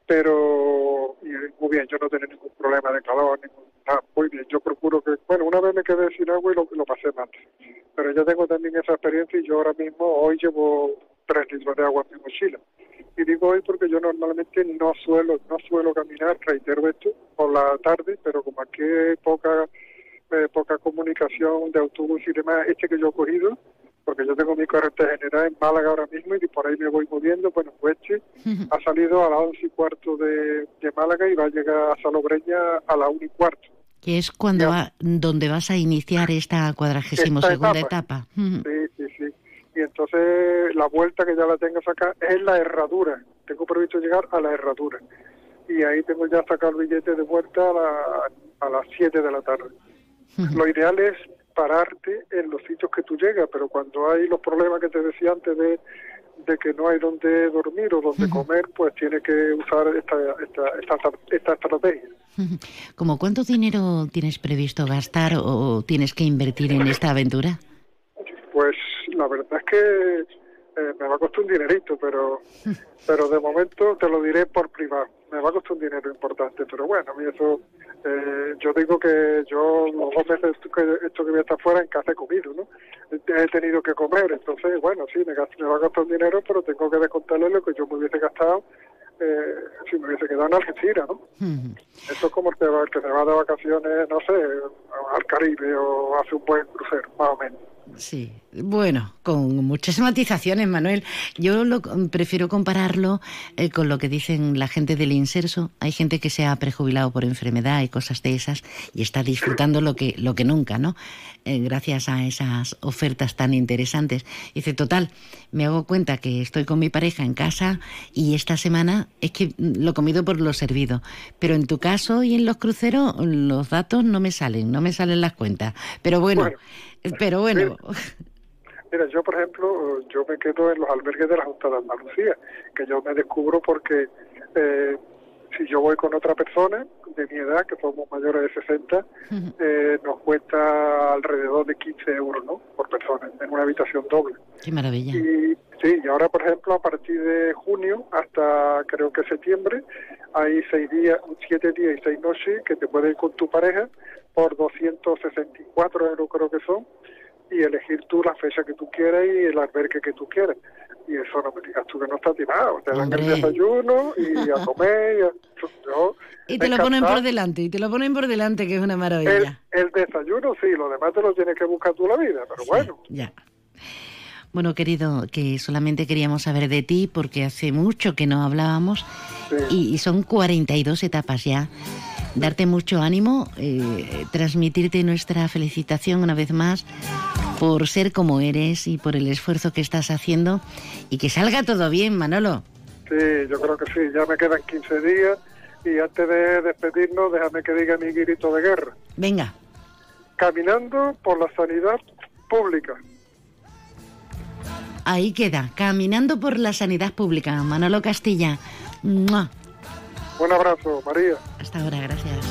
pero y, muy bien, yo no tengo ningún problema de calor, ningún, nada, muy bien, yo procuro que, bueno, una vez me quedé sin agua y lo, lo pasé mal, pero yo tengo también esa experiencia y yo ahora mismo, hoy llevo tres litros de agua en mi mochila, y digo hoy porque yo normalmente no suelo, no suelo caminar, reitero esto, por la tarde, pero como aquí hay poca, eh, poca comunicación de autobús y demás, este que yo he cogido, porque yo tengo mi corriente general en Málaga ahora mismo y por ahí me voy moviendo, bueno, pues este ha salido a las once y cuarto de, de Málaga y va a llegar a Salobreña a las una y cuarto. Que es cuando va, donde vas a iniciar esta cuadragésimo esta segunda etapa. etapa. Sí, sí, sí. Y entonces la vuelta que ya la tengo sacada es la herradura. Tengo previsto llegar a la herradura. Y ahí tengo ya sacado el billete de vuelta a, la, a las siete de la tarde. Lo ideal es pararte en los sitios que tú llegas, pero cuando hay los problemas que te decía antes de de que no hay donde dormir o donde uh-huh. comer, pues tiene que usar esta, esta, esta, esta estrategia. ¿Cómo cuánto dinero tienes previsto gastar o tienes que invertir en esta aventura? Pues la verdad es que eh, me va a costar un dinerito, pero pero de momento te lo diré por privado. Me va a costar un dinero importante, pero bueno, a mí eso... Eh, yo digo que yo los dos meses que he hecho que voy a estar fuera en casa he comido, ¿no? He tenido que comer, entonces, bueno, sí, me, gasto, me va a gastar un dinero, pero tengo que descontarle lo que yo me hubiese gastado eh, si me hubiese quedado en Algeciras, ¿no? Mm. Eso es como el que, el que se va de vacaciones, no sé, al Caribe o hace un buen crucero, más o menos. Sí, bueno, con muchas matizaciones, Manuel. Yo lo, prefiero compararlo eh, con lo que dicen la gente del Inserso. Hay gente que se ha prejubilado por enfermedad y cosas de esas y está disfrutando lo que lo que nunca, ¿no? Eh, gracias a esas ofertas tan interesantes. Dice, total, me hago cuenta que estoy con mi pareja en casa y esta semana es que lo he comido por lo servido. Pero en tu caso y en los cruceros los datos no me salen, no me salen las cuentas. Pero bueno... bueno. Pero bueno... Mira, mira, yo por ejemplo, yo me quedo en los albergues de la Junta de Andalucía, que yo me descubro porque eh, si yo voy con otra persona de mi edad, que somos mayores de sesenta, eh, nos cuesta alrededor de quince euros, ¿no?, por persona, en una habitación doble. ¡Qué maravilla! Y, sí, y ahora por ejemplo, a partir de junio hasta creo que septiembre, hay seis días, siete días y seis noches que te puedes ir con tu pareja por doscientos sesenta y cuatro euros creo que son, y elegir tú la fecha que tú quieras y el albergue que tú quieras. Y eso no me digas tú que no estás tirado, te dan el desayuno y a comer. Y, a, yo, y te lo encanta. ponen por delante, y te lo ponen por delante, que es una maravilla. El, el desayuno sí, lo demás te lo tienes que buscar tú la vida, pero sí, bueno. Ya. Bueno, querido, que solamente queríamos saber de ti porque hace mucho que no hablábamos, sí. y, y son cuarenta y dos etapas ya. Darte mucho ánimo, eh, transmitirte nuestra felicitación una vez más por ser como eres y por el esfuerzo que estás haciendo, y que salga todo bien, Manolo. Sí, yo creo que sí, ya me quedan quince días y antes de despedirnos déjame que diga mi grito de guerra. Venga. Caminando por la sanidad pública. Ahí queda, caminando por la sanidad pública, Manolo Castilla. ¡Mua! Un abrazo, María. Hasta ahora, gracias.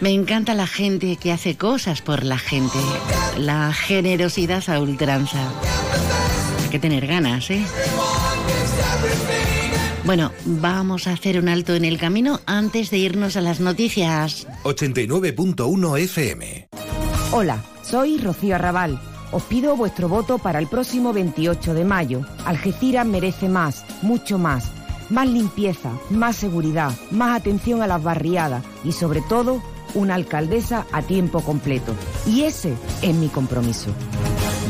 Me encanta la gente que hace cosas por la gente. La generosidad a ultranza. Hay que tener ganas, ¿eh? Bueno, vamos a hacer un alto en el camino antes de irnos a las noticias. ochenta y nueve punto uno F M. Hola, soy Rocío Arrabal. Os pido vuestro voto para el próximo veintiocho de mayo. Algeciras merece más, mucho más. Más limpieza, más seguridad, más atención a las barriadas y sobre todo una alcaldesa a tiempo completo. Y ese es mi compromiso.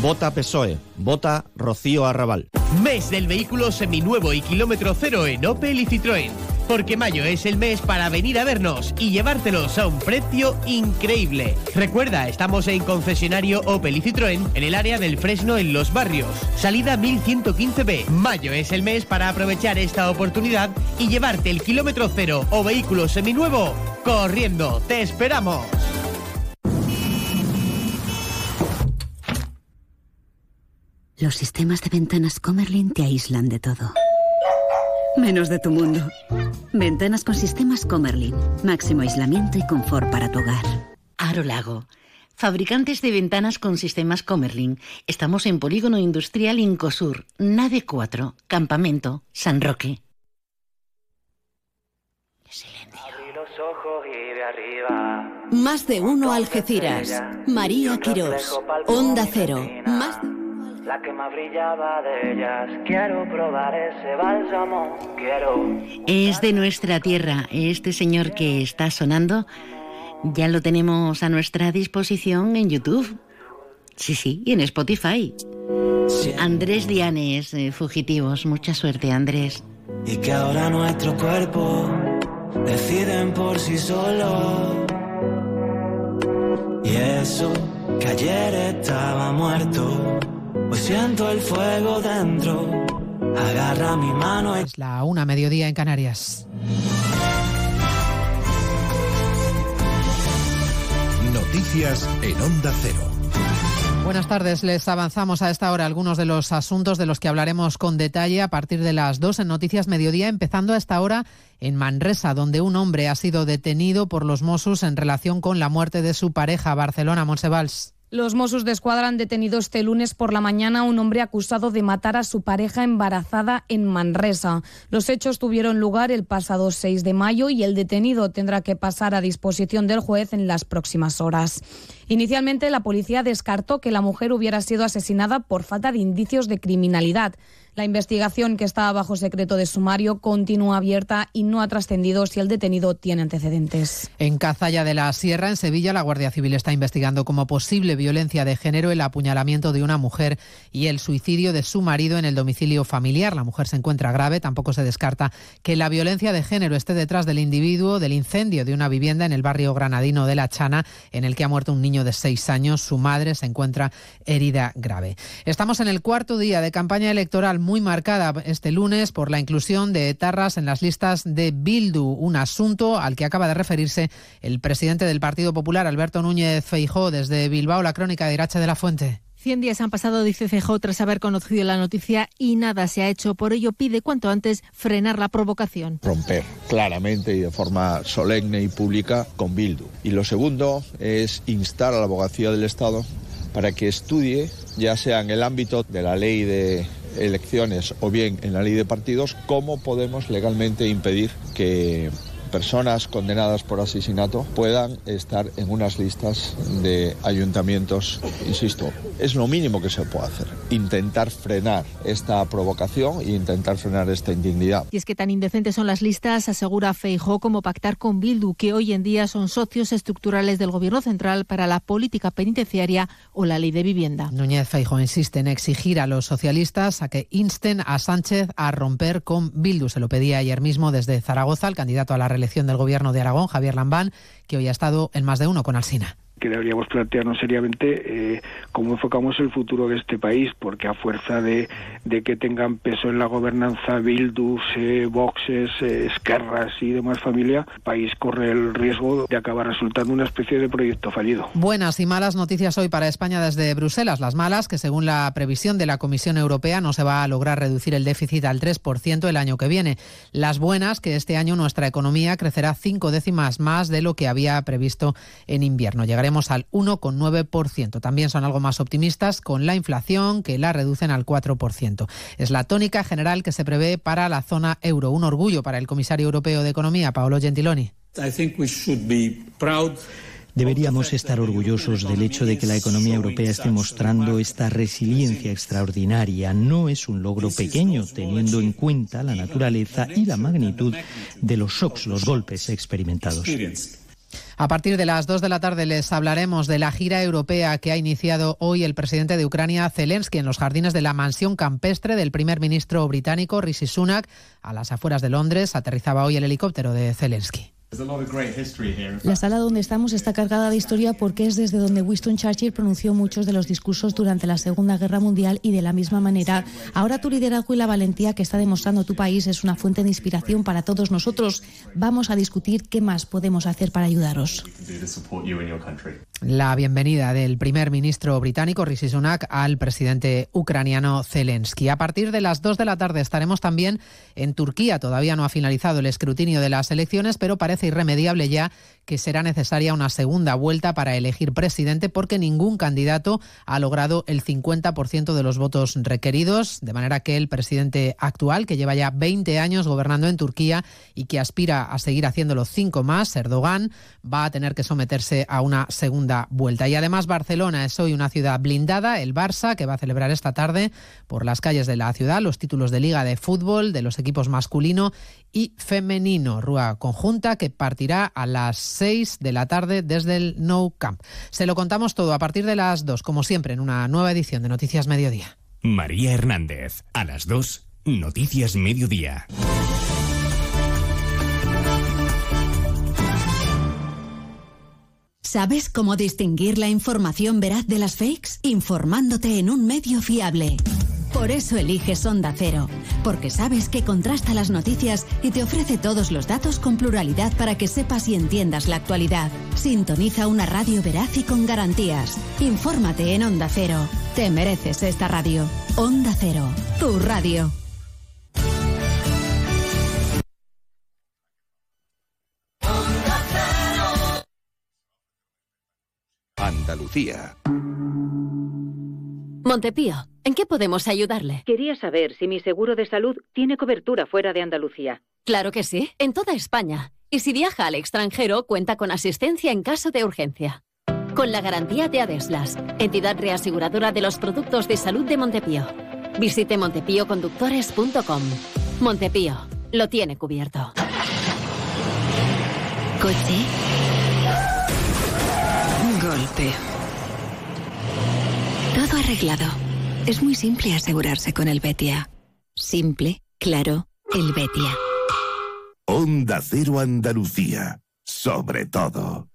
Vota P S O E, vota Rocío Arrabal. Mes del vehículo seminuevo y kilómetro cero en Opel y Citroën. Porque mayo es el mes para venir a vernos y llevártelos a un precio increíble. Recuerda, estamos en concesionario Opel y Citroën, en el área del Fresno en Los Barrios. Salida mil ciento quince B. Mayo es el mes para aprovechar esta oportunidad y llevarte el kilómetro cero o vehículo seminuevo corriendo. ¡Te esperamos! Los sistemas de ventanas Comerlin te aíslan de todo, menos de tu mundo. Ventanas con sistemas Comerlin. Máximo aislamiento y confort para tu hogar. Aro Lago. Fabricantes de ventanas con sistemas Comerlin. Estamos en Polígono Industrial Incosur, Nave cuatro, Campamento, San Roque. Silencio. Abrí los ojos y de arriba. Más de uno Algeciras. María Quirós. Onda Cero. Más... La que más brillaba de ellas. Quiero probar ese bálsamo. Quiero. Es de nuestra tierra. Este señor que está sonando, ya lo tenemos a nuestra disposición en YouTube. Sí, sí, y en Spotify. Sí. Andrés Dianes, eh, Fugitivos. Mucha suerte, Andrés. Y que ahora nuestro cuerpo deciden por sí solo. Y eso que ayer estaba muerto. Hoy siento el fuego dentro, Agarra mi mano. Es la una mediodía en Canarias. Noticias en Onda Cero. Buenas tardes, les avanzamos a esta hora algunos de los asuntos de los que hablaremos con detalle a partir de las dos en Noticias Mediodía, empezando a esta hora en Manresa, donde un hombre ha sido detenido por los Mossos en relación con la muerte de su pareja. Barcelona, Montse Valls. Los Mossos de Escuadra han detenido este lunes por la mañana a un hombre acusado de matar a su pareja embarazada en Manresa. Los hechos tuvieron lugar el pasado seis de mayo y el detenido tendrá que pasar a disposición del juez en las próximas horas. Inicialmente, la policía descartó que la mujer hubiera sido asesinada por falta de indicios de criminalidad. La investigación, que está bajo secreto de sumario, continúa abierta y no ha trascendido si el detenido tiene antecedentes. En Cazalla de la Sierra, en Sevilla, la Guardia Civil está investigando como posible violencia de género el apuñalamiento de una mujer y el suicidio de su marido en el domicilio familiar. La mujer se encuentra grave. Tampoco se descarta que la violencia de género esté detrás del individuo del incendio de una vivienda en el barrio granadino de La Chana, en el que ha muerto un niño de seis años. Su madre se encuentra herida grave. Estamos en el cuarto día de campaña electoral muy marcada este lunes por la inclusión de etarras en las listas de Bildu, un asunto al que acaba de referirse el presidente del Partido Popular, Alberto Núñez Feijóo. Desde Bilbao, la crónica de Irache de la Fuente. Cien días han pasado, dice Feijóo, tras haber conocido la noticia y nada se ha hecho. Por ello pide cuanto antes frenar la provocación. Romper claramente y de forma solemne y pública con Bildu. Y lo segundo es instar a la abogacía del Estado para que estudie, ya sea en el ámbito de la ley de elecciones o bien en la ley de partidos, cómo podemos legalmente impedir que personas condenadas por asesinato puedan estar en unas listas de ayuntamientos. Insisto, es lo mínimo que se puede hacer, intentar frenar esta provocación e intentar frenar esta indignidad. Y es que tan indecentes son las listas, asegura Feijóo, como pactar con Bildu, que hoy en día son socios estructurales del Gobierno central para la política penitenciaria o la ley de vivienda. Núñez Feijóo insiste en exigir a los socialistas a que insten a Sánchez a romper con Bildu. Se lo pedía ayer mismo desde Zaragoza el candidato a la elección del Gobierno de Aragón, Javier Lambán, que hoy ha estado en Más de Uno con Alsina. Que deberíamos plantearnos seriamente eh, cómo enfocamos el futuro de este país, porque a fuerza de, de que tengan peso en la gobernanza Bildu, eh, Voxes, eh, Esquerras y demás familia, el país corre el riesgo de acabar resultando una especie de proyecto fallido. Buenas y malas noticias hoy para España desde Bruselas. Las malas, que según la previsión de la Comisión Europea no se va a lograr reducir el déficit al tres por ciento el año que viene. Las buenas, que este año nuestra economía crecerá cinco décimas más de lo que había previsto en invierno. Llegaremos al uno coma nueve por ciento. También son algo más optimistas con la inflación, que la reducen al cuatro por ciento. Es la tónica general que se prevé para la zona euro. Un orgullo para el comisario europeo de Economía, Paolo Gentiloni. I think we should be proud. Deberíamos estar orgullosos del hecho de que la economía europea esté mostrando esta resiliencia extraordinaria. No es un logro pequeño, teniendo en cuenta la naturaleza y la magnitud de los shocks, los golpes experimentados. A partir de las dos de la tarde les hablaremos de la gira europea que ha iniciado hoy el presidente de Ucrania, Zelensky, en los jardines de la mansión campestre del primer ministro británico, Rishi Sunak. A las afueras de Londres aterrizaba hoy el helicóptero de Zelensky. La sala donde estamos está cargada de historia porque es desde donde Winston Churchill pronunció muchos de los discursos durante la Segunda Guerra Mundial, y de la misma manera ahora tu liderazgo y la valentía que está demostrando tu país es una fuente de inspiración para todos nosotros. Vamos a discutir qué más podemos hacer para ayudaros. La bienvenida del primer ministro británico Rishi Sunak al presidente ucraniano Zelensky. A partir de las dos de la tarde estaremos también en Turquía. Todavía no ha finalizado el escrutinio de las elecciones, pero parece irremediable ya que será necesaria una segunda vuelta para elegir presidente, porque ningún candidato ha logrado el cincuenta por ciento de los votos requeridos, de manera que el presidente actual, que lleva ya veinte años gobernando en Turquía y que aspira a seguir haciéndolo cinco más, Erdogan, va a tener que someterse a una segunda vuelta. Y además Barcelona es hoy una ciudad blindada. El Barça, que va a celebrar esta tarde por las calles de la ciudad los títulos de Liga de Fútbol de los equipos masculino y femenino, rúa conjunta que partirá a las seis de la tarde desde el Nou Camp. Se lo contamos todo a partir de las dos, como siempre, en una nueva edición de Noticias Mediodía. María Hernández, a las dos, Noticias Mediodía. ¿Sabes cómo distinguir la información veraz de las fakes? Informándote en un medio fiable. Por eso eliges Onda Cero, porque sabes que contrasta las noticias y te ofrece todos los datos con pluralidad para que sepas y entiendas la actualidad. Sintoniza una radio veraz y con garantías. Infórmate en Onda Cero. Te mereces esta radio. Onda Cero, tu radio. Andalucía. Montepío, ¿en qué podemos ayudarle? Quería saber si mi seguro de salud tiene cobertura fuera de Andalucía. Claro que sí, en toda España. Y si viaja al extranjero, cuenta con asistencia en caso de urgencia. Con la garantía de Adeslas, entidad reaseguradora de los productos de salud de Montepío. Visite montepío conductores punto com. Montepío, lo tiene cubierto. Coche. Golpe. Todo arreglado. Es muy simple asegurarse con el Betia. Simple, claro, el Betia. Onda Cero Andalucía. Sobre todo.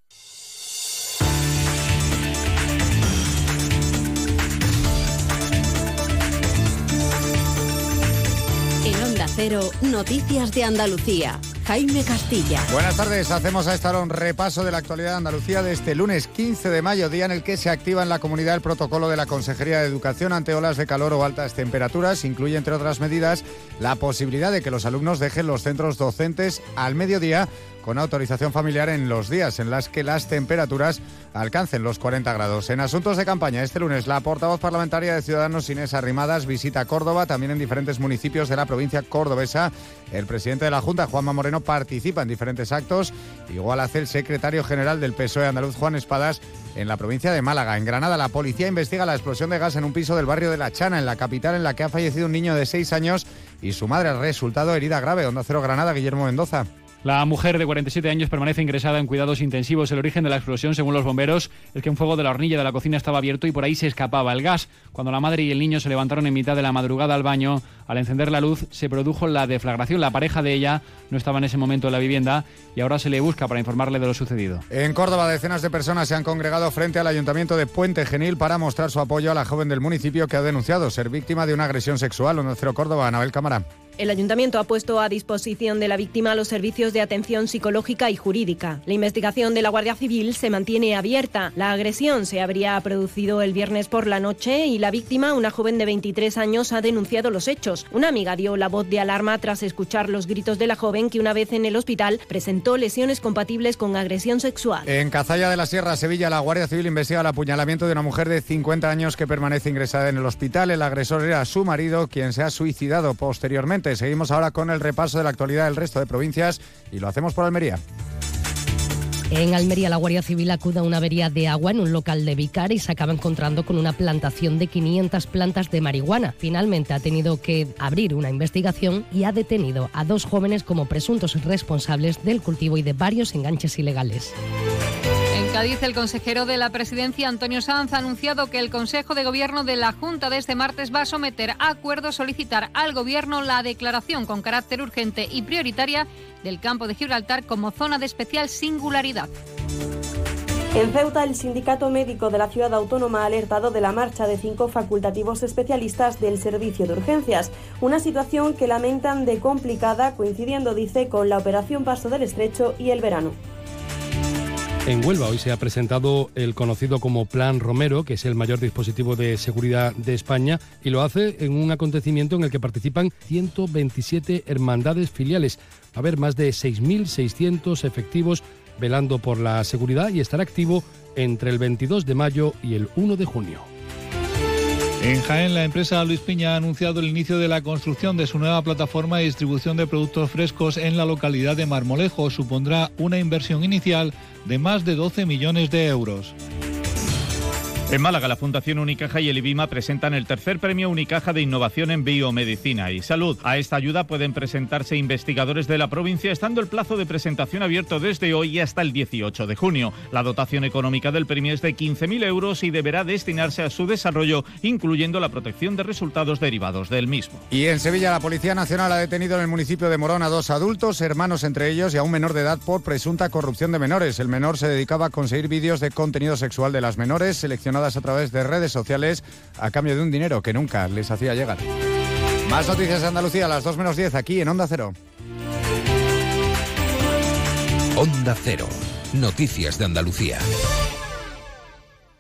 En Onda Cero, noticias de Andalucía. Jaime Castilla. Buenas tardes, hacemos a esta hora un repaso de la actualidad de Andalucía de este lunes quince de mayo, día en el que se activa en la comunidad el protocolo de la Consejería de Educación ante olas de calor o altas temperaturas. Incluye, entre otras medidas, la posibilidad de que los alumnos dejen los centros docentes al mediodía con autorización familiar en los días en las que las temperaturas alcancen los cuarenta grados. En asuntos de campaña, este lunes la portavoz parlamentaria de Ciudadanos, Inés Arrimadas, visita Córdoba, también en diferentes municipios de la provincia cordobesa. El presidente de la Junta, Juanma Moreno, participa en diferentes actos, igual hace el secretario general del P S O E andaluz, Juan Espadas, en la provincia de Málaga. En Granada, la policía investiga la explosión de gas en un piso del barrio de La Chana, en la capital, en la que ha fallecido un niño de seis años y su madre ha resultado herida grave. Onda Cero Granada, Guillermo Mendoza. La mujer de cuarenta y siete años permanece ingresada en cuidados intensivos. El origen de la explosión, según los bomberos, es que un fuego de la hornilla de la cocina estaba abierto y por ahí se escapaba el gas. Cuando la madre y el niño se levantaron en mitad de la madrugada al baño, al encender la luz se produjo la deflagración. La pareja de ella no estaba en ese momento en la vivienda y ahora se le busca para informarle de lo sucedido. En Córdoba, decenas de personas se han congregado frente al Ayuntamiento de Puente Genil para mostrar su apoyo a la joven del municipio que ha denunciado ser víctima de una agresión sexual. Onda Cero Córdoba, Anabel Cámara. El Ayuntamiento ha puesto a disposición de la víctima los servicios de atención psicológica y jurídica. La investigación de la Guardia Civil se mantiene abierta. La agresión se habría producido el viernes por la noche y la víctima, una joven de veintitrés años, ha denunciado los hechos. Una amiga dio la voz de alarma tras escuchar los gritos de la joven, que una vez en el hospital presentó lesiones compatibles con agresión sexual. En Cazalla de la Sierra, Sevilla, la Guardia Civil investiga el apuñalamiento de una mujer de cincuenta años que permanece ingresada en el hospital. El agresor era su marido, quien se ha suicidado posteriormente. Seguimos ahora con el repaso de la actualidad del resto de provincias y lo hacemos por Almería. En Almería, la Guardia Civil acude a una avería de agua en un local de Vicar y se acaba encontrando con una plantación de quinientas plantas de marihuana. Finalmente ha tenido que abrir una investigación y ha detenido a dos jóvenes como presuntos responsables del cultivo y de varios enganches ilegales. En Cádiz, el consejero de la Presidencia, Antonio Sanz, ha anunciado que el Consejo de Gobierno de la Junta de este martes va a someter a acuerdo solicitar al Gobierno la declaración con carácter urgente y prioritaria del Campo de Gibraltar como zona de especial singularidad. En Ceuta, el sindicato médico de la ciudad autónoma ha alertado de la marcha de cinco facultativos especialistas del servicio de urgencias, una situación que lamentan de complicada, coincidiendo, dice, con la operación Paso del Estrecho y el verano. En Huelva hoy se ha presentado el conocido como Plan Romero, que es el mayor dispositivo de seguridad de España, y lo hace en un acontecimiento en el que participan ciento veintisiete hermandades filiales. Va a haber más de seis mil seiscientos efectivos velando por la seguridad y estará activo entre el veintidós de mayo y el uno de junio. En Jaén, la empresa Luis Piña ha anunciado el inicio de la construcción de su nueva plataforma de distribución de productos frescos en la localidad de Marmolejo. Supondrá una inversión inicial de más de doce millones de euros. En Málaga, la Fundación Unicaja y el IBIMA presentan el tercer premio Unicaja de Innovación en Biomedicina y Salud. A esta ayuda pueden presentarse investigadores de la provincia, estando el plazo de presentación abierto desde hoy hasta el dieciocho de junio. La dotación económica del premio es de quince mil euros y deberá destinarse a su desarrollo, incluyendo la protección de resultados derivados del mismo. Y en Sevilla, la Policía Nacional ha detenido en el municipio de Morón a dos adultos, hermanos entre ellos, y a un menor de edad por presunta corrupción de menores. El menor se dedicaba a conseguir vídeos de contenido sexual de las menores, seleccionando promocionadas a través de redes sociales a cambio de un dinero que nunca les hacía llegar. Más noticias de Andalucía a las dos menos diez aquí en Onda Cero. Onda Cero. Noticias de Andalucía.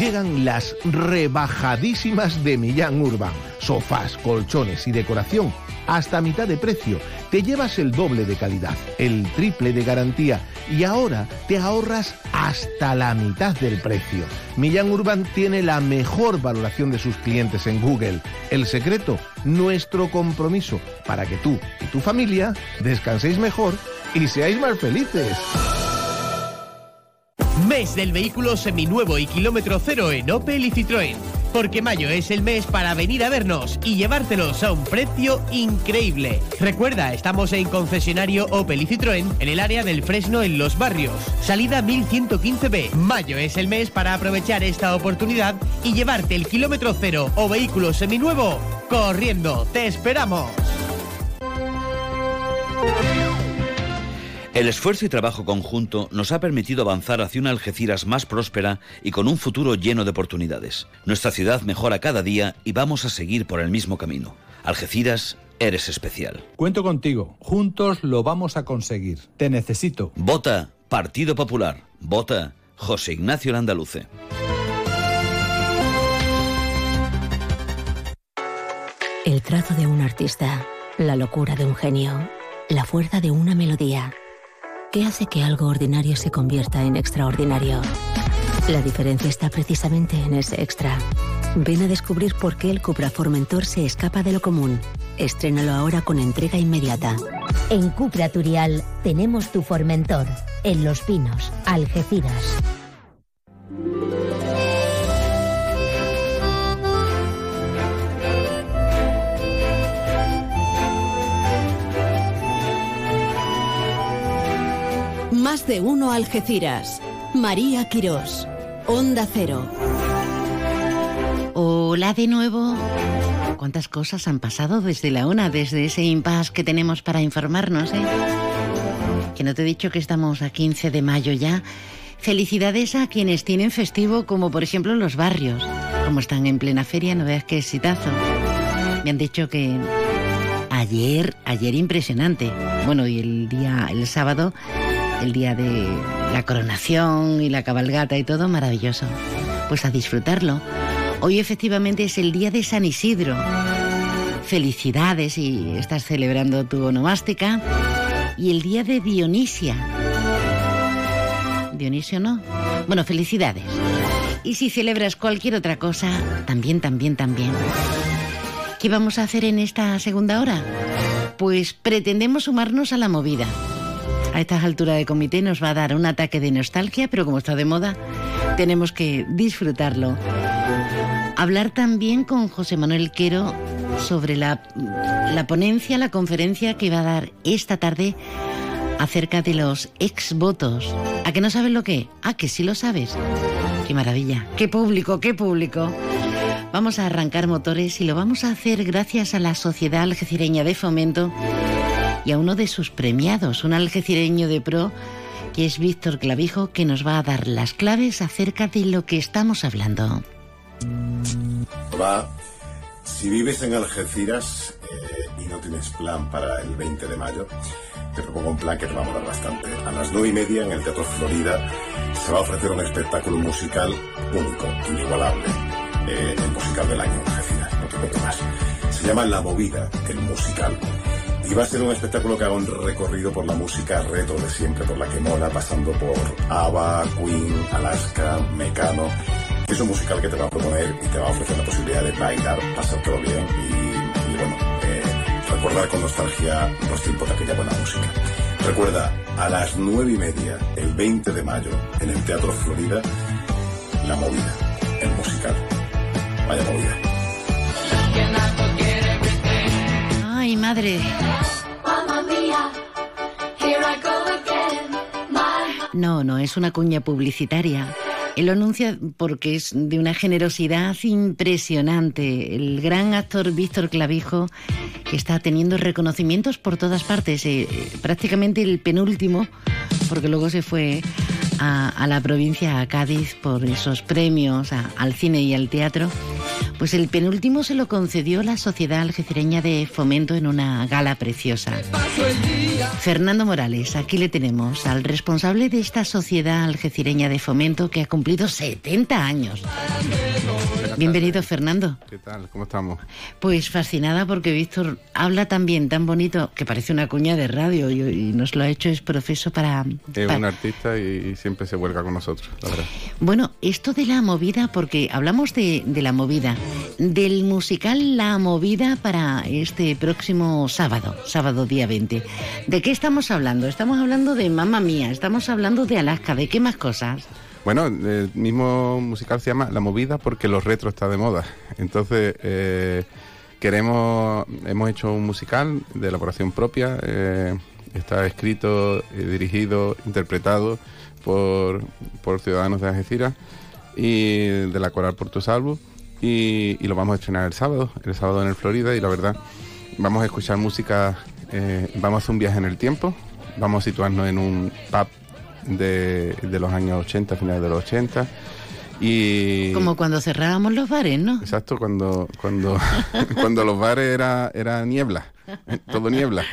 Llegan las rebajadísimas de Millán Urban. Sofás, colchones y decoración hasta mitad de precio. Te llevas el doble de calidad, el triple de garantía y ahora te ahorras hasta la mitad del precio. Millán Urban tiene la mejor valoración de sus clientes en Google. El secreto, nuestro compromiso para que tú y tu familia descanséis mejor y seáis más felices. Mes del vehículo seminuevo y kilómetro cero en Opel y Citroën. Porque mayo es el mes para venir a vernos y llevártelos a un precio increíble. Recuerda, estamos en concesionario Opel y Citroën, en el área del Fresno en Los Barrios. Salida mil ciento quince B. Mayo es el mes para aprovechar esta oportunidad y llevarte el kilómetro cero o vehículo seminuevo corriendo. ¡Te esperamos! El esfuerzo y trabajo conjunto nos ha permitido avanzar hacia una Algeciras más próspera y con un futuro lleno de oportunidades. Nuestra ciudad mejora cada día y vamos a seguir por el mismo camino. Algeciras, eres especial. Cuento contigo, juntos lo vamos a conseguir. Te necesito. Vota Partido Popular. Vota José Ignacio Landaluce. El trazo de un artista, la locura de un genio, la fuerza de una melodía. ¿Qué hace que algo ordinario se convierta en extraordinario? La diferencia está precisamente en ese extra. Ven a descubrir por qué el Cupra Formentor se escapa de lo común. Estrénalo ahora con entrega inmediata. En Cupra Turial tenemos tu Formentor. En Los Pinos, Algeciras. Más de uno Algeciras. María Quirós. Onda Cero. Hola de nuevo. ¿Cuántas cosas han pasado desde la una, desde ese impasse que tenemos para informarnos, eh? Que no te he dicho que estamos a quince de mayo ya. Felicidades a quienes tienen festivo, como por ejemplo Los Barrios. Como están en plena feria, no veas qué exitazo. Me han dicho que ayer, ayer impresionante. Bueno, y el día, el sábado, el día de la coronación y la cabalgata y todo, maravilloso. Pues a disfrutarlo. Hoy efectivamente es el día de San Isidro. Felicidades si estás celebrando tu onomástica. Y el día de Dionisia. Dionisio no. Bueno, felicidades. Y si celebras cualquier otra cosa, también, también, también. ¿Qué vamos a hacer en esta segunda hora? Pues pretendemos sumarnos a la movida. A estas alturas de comité nos va a dar un ataque de nostalgia, pero como está de moda, tenemos que disfrutarlo. Hablar también con José Manuel Quero sobre la, la ponencia, la conferencia que va a dar esta tarde acerca de los exvotos. ¿A que no sabes lo que? ¿A que sí lo sabes? ¡Qué maravilla! ¡Qué público, qué público! Vamos a arrancar motores y lo vamos a hacer gracias a la Sociedad Algecireña de Fomento y a uno de sus premiados, un algecireño de pro, que es Víctor Clavijo, que nos va a dar las claves acerca de lo que estamos hablando. Hola, si vives en Algeciras eh, y no tienes plan para el veinte de mayo, te propongo un plan que te va a molar bastante. A las nueve y media en el Teatro Florida se va a ofrecer un espectáculo musical único, inigualable, eh, el musical del año en Algeciras, no te cuento más. Se llama La Movida, el musical. Y va a ser un espectáculo que haga un recorrido por la música retro de siempre, por la que mola, pasando por ABBA, Queen, Alaska, Mecano. Es un musical que te va a proponer y te va a ofrecer la posibilidad de bailar, pasártelo bien y, y bueno, eh, recordar con nostalgia los tiempos de aquella buena música. Recuerda, a las nueve y media, el veinte de mayo, en el Teatro Florida, La Movida, el musical. Vaya movida. Ay, madre. No, no, es una cuña publicitaria. Él lo anuncia porque es de una generosidad impresionante. El gran actor Víctor Clavijo está teniendo reconocimientos por todas partes. Eh, eh, prácticamente el penúltimo, porque luego se fue a, a la provincia, a Cádiz, por esos premios a, al cine y al teatro. Pues el penúltimo se lo concedió la Sociedad Algecireña de Fomento en una gala preciosa. Fernando Morales, aquí le tenemos al responsable de esta Sociedad Algecireña de Fomento que ha cumplido setenta años. Bienvenido, Fernando. ¿Qué tal? ¿Cómo estamos? Pues fascinada porque Víctor habla tan bien, tan bonito, que parece una cuña de radio y, y nos lo ha hecho, es profeso para... Es para... un artista y, y siempre se vuelca con nosotros, la verdad. Bueno, esto de la movida, porque hablamos de, de la movida, del musical La Movida para este próximo sábado, sábado día veinte. ¿De qué estamos hablando? Estamos hablando de Mamma Mía, estamos hablando de Alaska, ¿de qué más cosas? Bueno, el mismo musical se llama La Movida porque los retro está de moda. Entonces, eh, queremos, hemos hecho un musical de elaboración propia. Eh, está escrito, eh, dirigido, interpretado por, por ciudadanos de Algeciras y de la Coral Porto Salvo. Y, y lo vamos a estrenar el sábado, el sábado en el Florida. Y la verdad, vamos a escuchar música, eh, vamos a hacer un viaje en el tiempo, vamos a situarnos en un pub De, de los años ochenta, finales de los ochenta. Y como cuando cerrábamos los bares, ¿no? Exacto, cuando cuando, cuando los bares era, era niebla, todo niebla.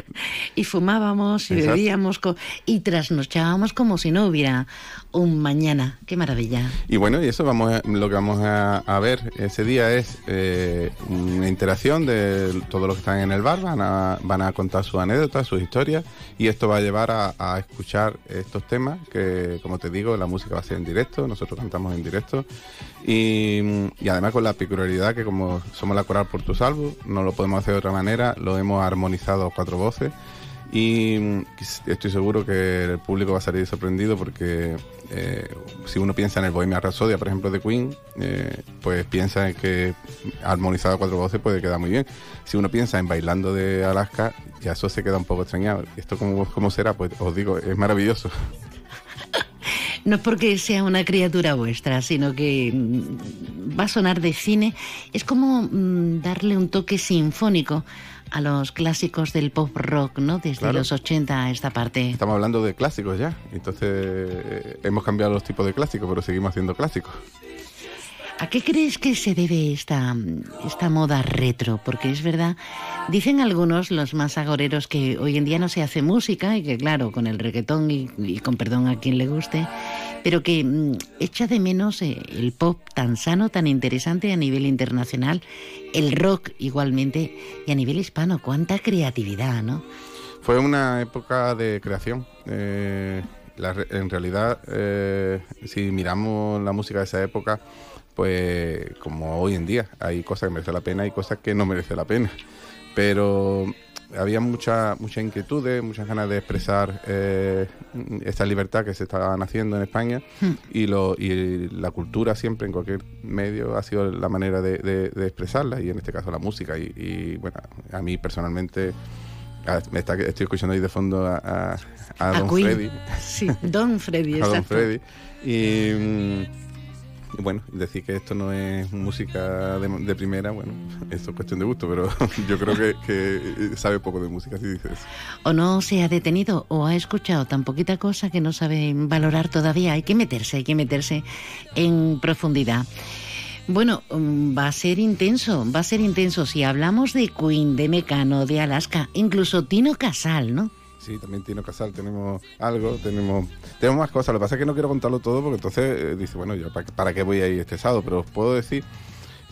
Y fumábamos y exacto. Bebíamos co- y trasnochábamos como si no hubiera un mañana. ¡Qué maravilla! Y bueno, y eso vamos a, lo que vamos a, a ver ese día es eh, una interacción de todos los que están en el bar. Van a, van a contar sus anécdotas, sus historias. Y esto va a llevar a, a escuchar estos temas que, como te digo, la música va a ser en directo. Nosotros cantamos en directo. Y, y además con la peculiaridad que como somos la Coral Porto Salvo, no lo podemos hacer de otra manera. Lo hemos armonizado a cuatro voces. Y estoy seguro que el público va a salir sorprendido porque eh, si uno piensa en el Bohemia Rhapsody, por ejemplo, de Queen, eh, pues piensa en que armonizado a cuatro voces puede quedar muy bien. Si uno piensa en Bailando de Alaska, ya eso se queda un poco extrañado. ¿Esto cómo, cómo será? Pues os digo, es maravilloso. No es porque sea una criatura vuestra, sino que va a sonar de cine. Es como darle un toque sinfónico a los clásicos del pop rock, ¿no? Desde claro. Los ochenta a esta parte. Estamos hablando de clásicos ya. Entonces eh, hemos cambiado los tipos de clásicos, pero seguimos haciendo clásicos. ¿A qué crees que se debe esta, esta moda retro? Porque es verdad, dicen algunos, los más agoreros, que hoy en día no se hace música y que, claro, con el reggaetón y, y con perdón a quien le guste, pero que mmm, echa de menos eh, el pop tan sano, tan interesante a nivel internacional, el rock igualmente, y a nivel hispano, cuánta creatividad, ¿no? Fue una época de creación. Eh, la, en realidad, eh, si miramos la música de esa época, pues como hoy en día hay cosas que merecen la pena y cosas que no merecen la pena, pero había mucha, muchas inquietudes, muchas ganas de expresar eh, esta libertad que se estaba naciendo en España y, lo, y la cultura siempre en cualquier medio ha sido la manera de, de, de expresarla y en este caso la música y, y bueno, a mí personalmente... Me está, estoy escuchando ahí de fondo a, a, a, a Don Queen. Freddy. Sí, Don Freddy, exacto. A Don Freddy y... Mm, bueno, decir que esto no es música de, de primera, bueno, esto es cuestión de gusto, pero yo creo que, que sabe poco de música, si dices eso. O no se ha detenido o ha escuchado tan poquita cosa que no sabe valorar todavía. Hay que meterse, hay que meterse en profundidad. Bueno, va a ser intenso, va a ser intenso. Si hablamos de Queen, de Mecano, de Alaska, incluso Tino Casal, ¿no? Sí, también Tino Casal, tenemos algo, tenemos tenemos más cosas. Lo que pasa es que no quiero contarlo todo porque entonces eh, dice, bueno, yo ¿para, para qué voy a ir este sábado? Pero os puedo decir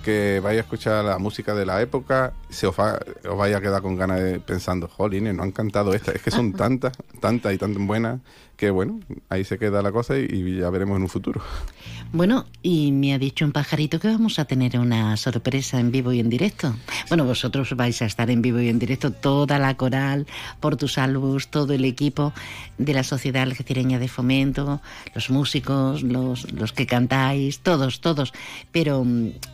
que vais a escuchar la música de la época, se os, va, os vais a quedar con ganas de pensando, jolines, no han cantado esta, es que son tantas, tantas y tan buenas, que bueno, ahí se queda la cosa y, y ya veremos en un futuro. Bueno, y me ha dicho un pajarito que vamos a tener una sorpresa en vivo y en directo. Bueno, vosotros vais a estar en vivo y en directo, toda la coral, por tus albus, todo el equipo de la Sociedad Algecireña de Fomento, los músicos, los, los que cantáis, todos, todos. Pero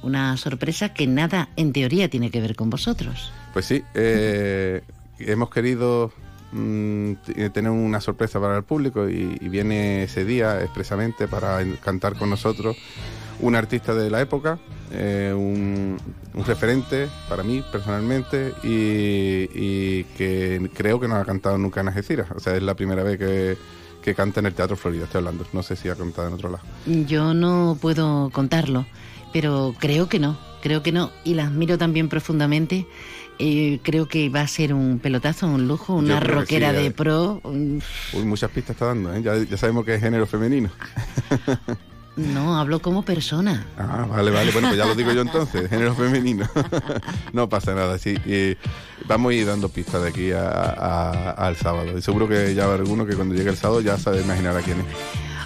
una sorpresa que nada, en teoría, tiene que ver con vosotros. Pues sí, eh, hemos querido... tener una sorpresa para el público y, y viene ese día expresamente para cantar con nosotros un artista de la época, eh, un, un referente para mí personalmente y, y que creo que no ha cantado nunca en Algeciras. O sea, es la primera vez que, que canta en el Teatro Florida, estoy hablando, no sé si ha cantado en otro lado. Yo no puedo contarlo, pero creo que no, creo que no, y la admiro también profundamente. Eh, creo que va a ser un pelotazo, un lujo, una rockera sí, de pro. Un... Uy, muchas pistas está dando, ¿eh? Ya, ya sabemos que es género femenino. No, hablo como persona. Ah, vale, vale, bueno, pues ya lo digo yo entonces, género femenino. No pasa nada, sí. Y vamos a ir dando pistas de aquí a, a, al sábado. Y seguro que ya va alguno que cuando llegue el sábado ya sabe imaginar a quién es.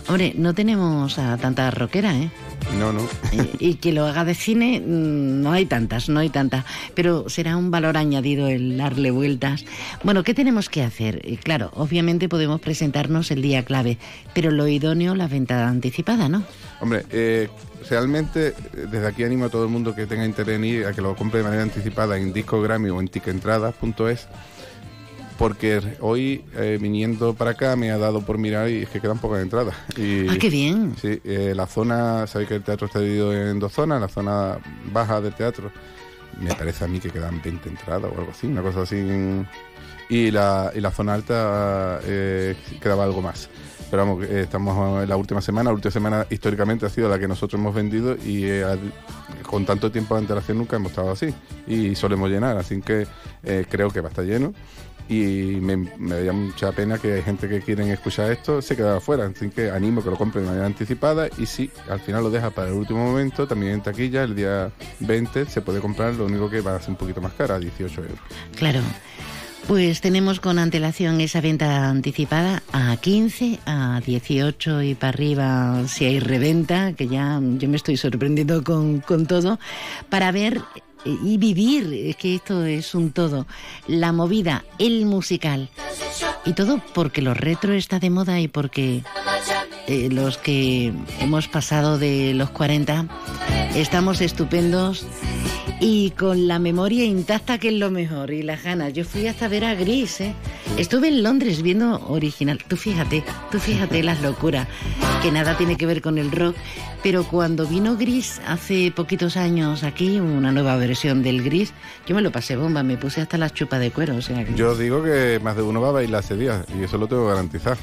Hombre, no tenemos a tantas rockeras, ¿eh? No, no. Y, y que lo haga de cine, no hay tantas, no hay tantas. Pero será un valor añadido el darle vueltas. Bueno, ¿qué tenemos que hacer? Claro, obviamente podemos presentarnos el día clave, pero lo idóneo, la venta anticipada, ¿no? Hombre, eh, realmente desde aquí animo a todo el mundo que tenga interés en ir a que lo compre de manera anticipada en Disco Grammy o en ticket entradas punto es. Porque hoy, eh, viniendo para acá, me ha dado por mirar y es que quedan pocas entradas. Y, ¡ah, qué bien! Sí, eh, la zona, sabéis que el teatro está dividido en dos zonas, la zona baja del teatro, me parece a mí que quedan veinte entradas o algo así, una cosa así. Y la, y la zona alta eh, quedaba algo más. Pero vamos, eh, estamos en la última semana, la última semana históricamente ha sido la que nosotros hemos vendido y eh, con tanto tiempo de antelación nunca hemos estado así. Y solemos llenar, así que eh, creo que va a estar lleno. Y me, me da mucha pena que hay gente que quieren escuchar esto se queda afuera, así que animo que lo compren de manera anticipada y si al final lo deja para el último momento, también en taquilla el día veinte se puede comprar, lo único que va a ser un poquito más cara, dieciocho euros. Claro, pues tenemos con antelación esa venta anticipada a quince, a dieciocho y para arriba si hay reventa, que ya yo me estoy sorprendiendo con, con todo, para ver... y vivir, es que esto es un todo, la movida, el musical y todo porque lo retro está de moda y porque eh, los que hemos pasado de los cuarenta estamos estupendos y con la memoria intacta, que es lo mejor, y las ganas. Yo fui hasta ver a Gris, ¿eh? Estuve en Londres viendo original. Tú fíjate, tú fíjate las locuras, que nada tiene que ver con el rock. Pero cuando vino Gris hace poquitos años aquí, una nueva versión del Gris, yo me lo pasé bomba, me puse hasta las chupas de cuero. O sea que... Yo digo que más de uno va a bailar ese día, y eso lo tengo que garantizar.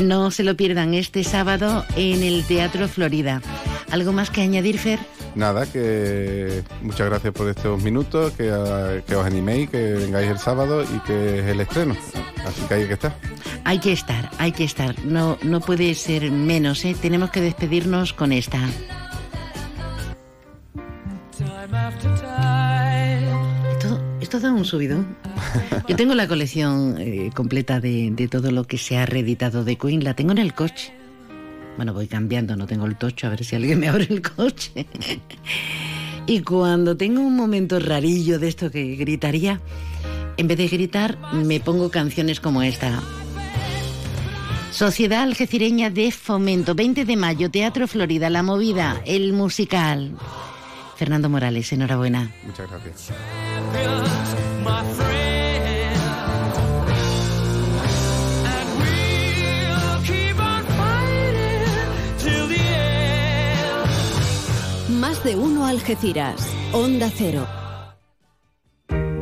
No se lo pierdan este sábado en el Teatro Florida. ¿Algo más que añadir, Fer? Nada, que muchas gracias por estos minutos, que, a, que os animéis, que vengáis el sábado y que es el estreno. Así que hay que estar. Hay que estar, hay que estar. No, no puede ser menos, ¿eh? Tenemos que despedirnos con esta. Esto, esto da un subidón. Yo tengo la colección eh, completa de, de todo lo que se ha reeditado de Queen, la tengo en el coche. Bueno, voy cambiando, no tengo el tocho, a ver si alguien me abre el coche. Y cuando tengo un momento rarillo de esto que gritaría, en vez de gritar, me pongo canciones como esta. Sociedad Algecireña de Fomento, veinte de mayo, Teatro Florida, La Movida, el musical. Fernando Morales, enhorabuena. Muchas gracias. Más de uno Algeciras, Onda Cero.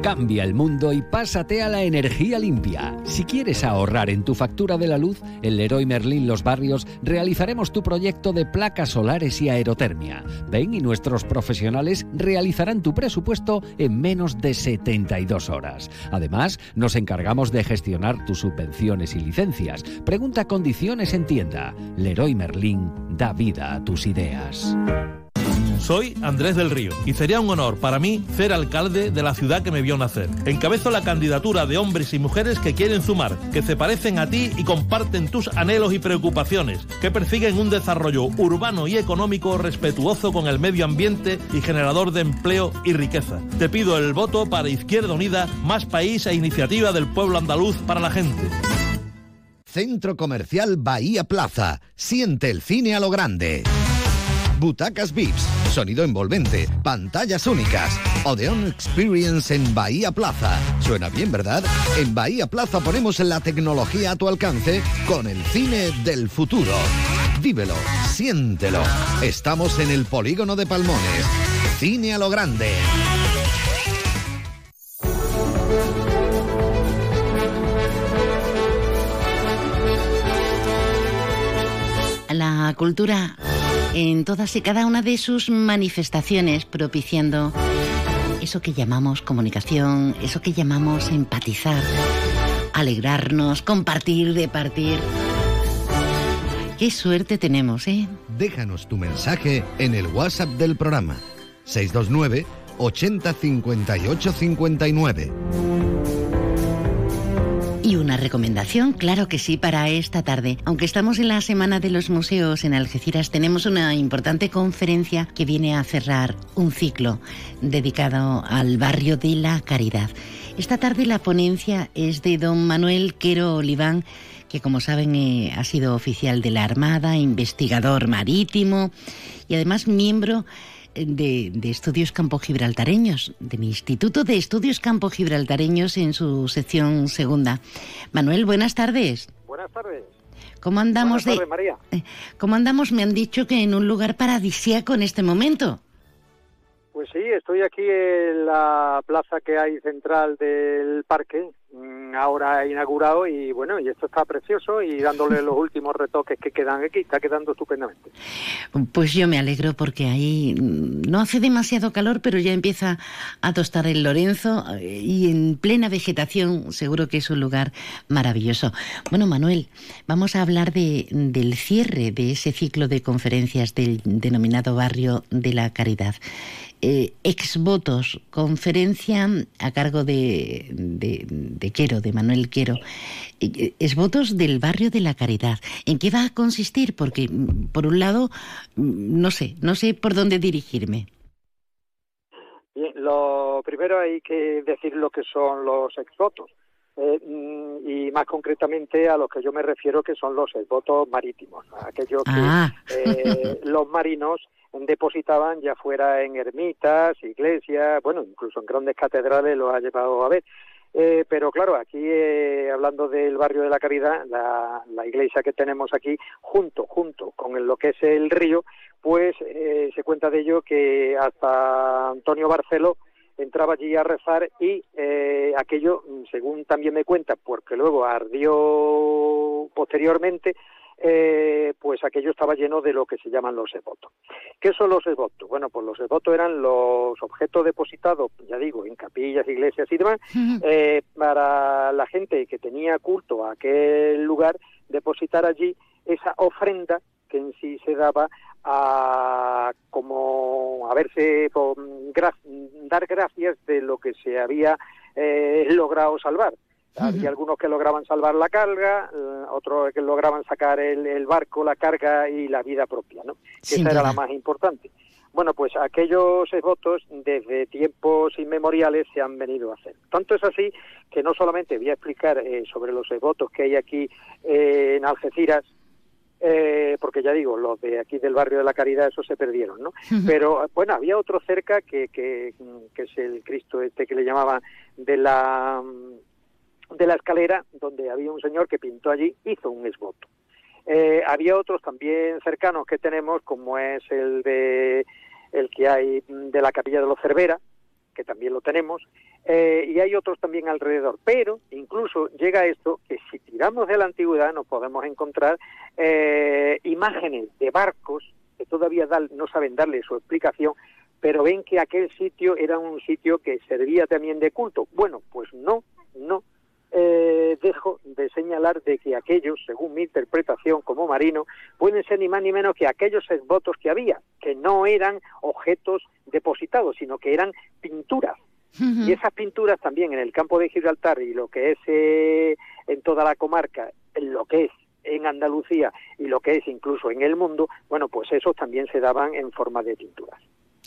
Cambia el mundo y pásate a la energía limpia. Si quieres ahorrar en tu factura de la luz, en Leroy Merlin Los Barrios realizaremos tu proyecto de placas solares y aerotermia. Ven y nuestros profesionales realizarán tu presupuesto en menos de setenta y dos horas. Además, nos encargamos de gestionar tus subvenciones y licencias. Pregunta condiciones en tienda. Leroy Merlin da vida a tus ideas. Soy Andrés del Río y sería un honor para mí ser alcalde de la ciudad que me vio nacer. Encabezo la candidatura de hombres y mujeres que quieren sumar, que se parecen a ti y comparten tus anhelos y preocupaciones, que persiguen un desarrollo urbano y económico respetuoso con el medio ambiente y generador de empleo y riqueza. Te pido el voto para Izquierda Unida, Más País e Iniciativa del Pueblo Andaluz para la Gente. Centro Comercial Bahía Plaza. Siente el cine a lo grande. Butacas V I Ps, sonido envolvente, pantallas únicas. Odeon Experience en Bahía Plaza. Suena bien, ¿verdad? En Bahía Plaza ponemos la tecnología a tu alcance con el cine del futuro. Vívelo, siéntelo. Estamos en el polígono de Palmones. Cine a lo grande. La cultura en todas y cada una de sus manifestaciones, propiciando eso que llamamos comunicación, eso que llamamos empatizar, alegrarnos, compartir, departir. ¡Qué suerte tenemos, eh! Déjanos tu mensaje en el WhatsApp del programa, seis dos nueve, ochenta, cincuenta y ocho, cincuenta y nueve. Y una recomendación, claro que sí, para esta tarde. Aunque estamos en la Semana de los Museos en Algeciras, tenemos una importante conferencia que viene a cerrar un ciclo dedicado al barrio de la Caridad. Esta tarde la ponencia es de don Manuel Quero Oliván, que como saben eh, ha sido oficial de la Armada, investigador marítimo y además miembro De, de Estudios Campo Gibraltareños, del Instituto de Estudios Campo Gibraltareños en su sección segunda. Manuel, buenas tardes. Buenas tardes. ¿Cómo andamos? Buenas tardes, María. De, ¿Cómo andamos? Me han dicho que en un lugar paradisíaco en este momento. Pues sí, estoy aquí en la plaza que hay central del parque, ahora inaugurado, y bueno, y esto está precioso y dándole los últimos retoques que quedan aquí, está quedando estupendamente. Pues yo me alegro porque ahí no hace demasiado calor, pero ya empieza a tostar el Lorenzo y en plena vegetación seguro que es un lugar maravilloso. Bueno, Manuel, vamos a hablar de, del cierre de ese ciclo de conferencias del denominado Barrio de la Caridad. Eh, Exvotos, conferencia a cargo de, de, de Quero, de Manuel Quero. Exvotos del Barrio de la Caridad. ¿En qué va a consistir? Porque, por un lado, no sé, no sé por dónde dirigirme. Bien, lo primero hay que decir lo que son los exvotos. Eh, y más concretamente a los que yo me refiero, que son los exvotos marítimos. Aquellos ah. que eh, los marinos depositaban ya fuera en ermitas, iglesias, bueno, incluso en grandes catedrales los ha llevado a ver. Eh, pero claro, aquí, eh, hablando del Barrio de la Caridad, la, la iglesia que tenemos aquí, junto, junto con lo que es el río, pues eh, se cuenta de ello que hasta Antonio Barceló entraba allí a rezar y eh, aquello, según también me cuenta, porque luego ardió posteriormente, Eh, pues aquello estaba lleno de lo que se llaman los exvotos. ¿Qué son los exvotos? Bueno, pues los exvotos eran los objetos depositados, ya digo, en capillas, iglesias y demás, eh, para la gente que tenía culto a aquel lugar, depositar allí esa ofrenda que en sí se daba a como a verse por, gra- dar gracias de lo que se había eh, logrado salvar. Había algunos que lograban salvar la carga, otros que lograban sacar el, el barco, la carga y la vida propia, ¿no? Que esa era la más importante. Bueno, pues aquellos exvotos desde tiempos inmemoriales se han venido a hacer. Tanto es así que no solamente voy a explicar eh, sobre los exvotos que hay aquí eh, en Algeciras, Eh, porque ya digo, los de aquí del Barrio de la Caridad, esos se perdieron, ¿no? Uh-huh. Pero, bueno, había otro cerca que, que, que es el Cristo este que le llamaban de la... de la escalera, donde había un señor que pintó allí, hizo un exvoto. Eh, había otros también cercanos que tenemos, como es el de el que hay de la Capilla de los Cervera, que también lo tenemos, eh, y hay otros también alrededor. Pero incluso llega esto, que si tiramos de la antigüedad nos podemos encontrar eh, imágenes de barcos que todavía dan, no saben darle su explicación, pero ven que aquel sitio era un sitio que servía también de culto. Bueno, pues no, no. Eh, dejo de señalar señalar de que aquellos, según mi interpretación como marino, pueden ser ni más ni menos que aquellos esbotos que había, que no eran objetos depositados, sino que eran pinturas. Uh-huh. Y esas pinturas también en el campo de Gibraltar y lo que es eh, en toda la comarca, en lo que es en Andalucía y lo que es incluso en el mundo, bueno, pues esos también se daban en forma de pinturas.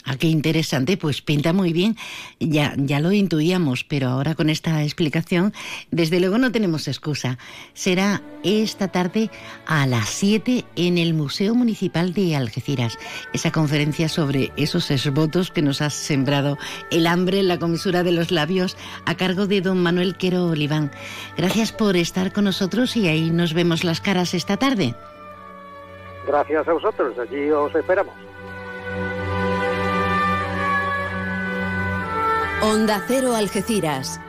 Ah, qué interesante, pues pinta muy bien, ya, ya lo intuíamos, pero ahora con esta explicación, desde luego no tenemos excusa. Será esta tarde a las siete en el Museo Municipal de Algeciras, esa conferencia sobre esos esbotos que nos ha sembrado el hambre en la comisura de los labios, a cargo de don Manuel Quero Oliván. Gracias por estar con nosotros y ahí nos vemos las caras esta tarde. Gracias a vosotros, allí os esperamos. Onda Cero Algeciras.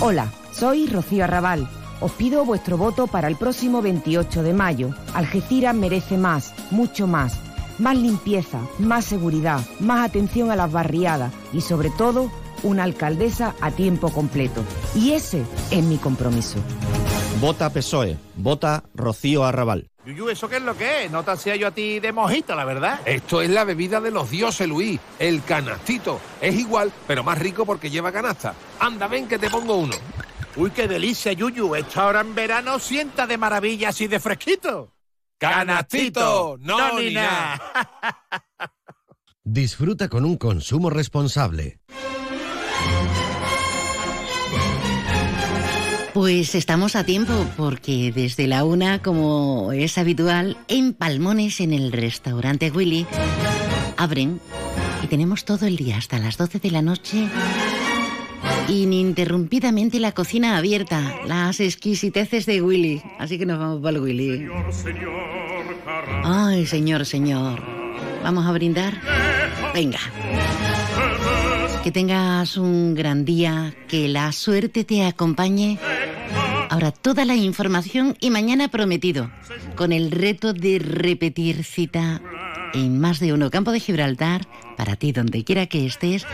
Hola, soy Rocío Arrabal. Os pido vuestro voto para el próximo veintiocho de mayo. Algeciras merece más, mucho más. Más limpieza, más seguridad, más atención a las barriadas y, sobre todo, una alcaldesa a tiempo completo. Y ese es mi compromiso. Vota P S O E, vota Rocío Arrabal. Yuyu, ¿eso qué es lo que es? No te hacía yo a ti de mojito, la verdad. Esto es la bebida de los dioses, Luis. El canastito. Es igual, pero más rico porque lleva canasta. Anda, ven que te pongo uno. Uy, qué delicia, Yuyu. Esto ahora en verano sienta de maravilla así de fresquito. ¡Canastito! ¡No, no ni nada! Na. Disfruta con un consumo responsable. Pues estamos a tiempo porque desde la una, como es habitual, en Palmones, en el restaurante Willy, abren y tenemos todo el día hasta las doce de la noche ininterrumpidamente la cocina abierta, las exquisiteces de Willy. Así que nos vamos para el Willy. Ay, señor, señor. ¿Vamos a brindar? Venga. Que tengas un gran día, que la suerte te acompañe. Ahora toda la información y mañana prometido, con el reto de repetir cita en más de uno Campo de Gibraltar, para ti donde quiera que estés,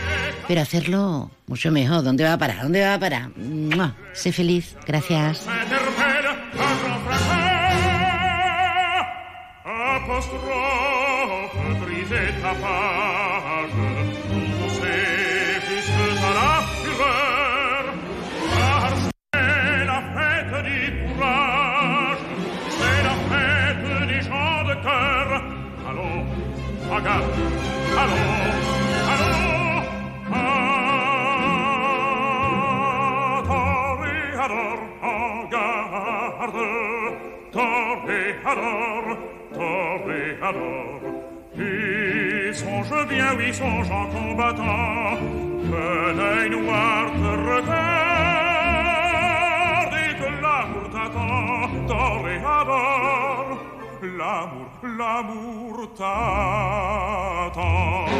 pero hacerlo mucho mejor. ¿Dónde va a parar? ¿Dónde va a parar? ¡Mua! Sé feliz, gracias. Allons, allons, allons, toréador, en garde, toréador, toréador. Et songe bien, oui, songe en combattant, que l'œil noir te regarde et que l'amour t'attend, toréador. L'amour, l'amour t'attend.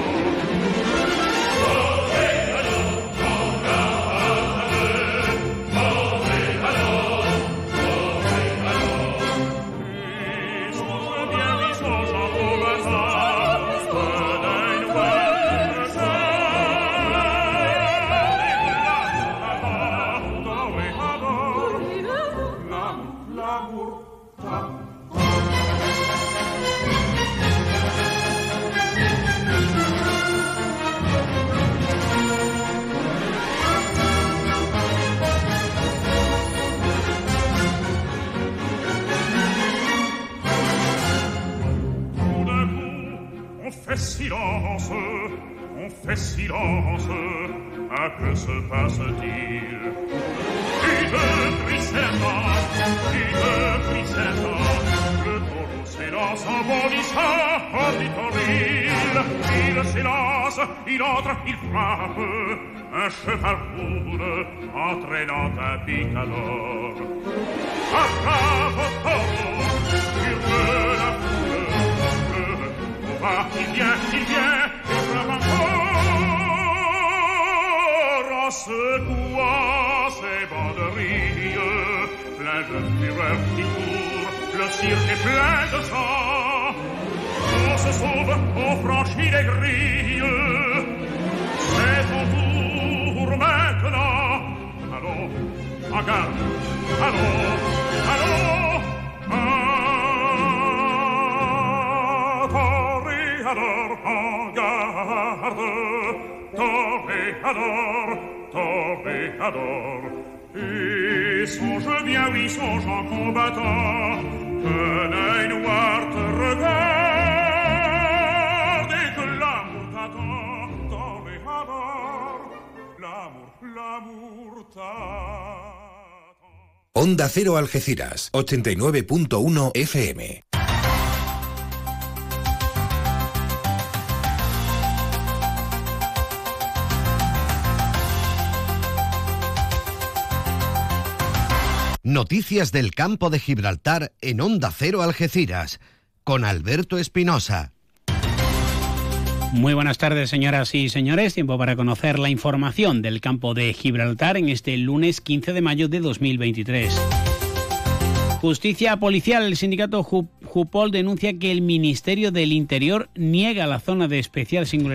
On fait silence, on fait silence, à que se passe-t-il? Une tristesse, une tristesse, le taureau s'élance en bondissant, en vitoril. Il s'élance, il entre, il frappe, un cheval roule, entraînant un picador. Attrape au taureau, hurle la foule. Ah, il vient, il vient, il frappe encore en secouant ses banderilles. Plein de fureur qui court, le cirque est plein de sang. On se sauve, on franchit les grilles. C'est au tour maintenant. Allons, en garde, allons, allons. toreador, oh gallardo, toreador, toreador. Et songe bien, oui, songe en combattant, que l'œil noir te regarde et que l'amour t'attend, toreador, l'amour, l'amour t'attend. Onda Cero Algeciras, ochenta y nueve punto uno F M. Noticias del Campo de Gibraltar en Onda Cero Algeciras, con Alberto Espinosa. Muy buenas tardes, señoras y señores. Tiempo para conocer la información del Campo de Gibraltar en este lunes quince de mayo de dos mil veintitrés. Justicia policial. El sindicato Jupol denuncia que el Ministerio del Interior niega la zona de especial singularidad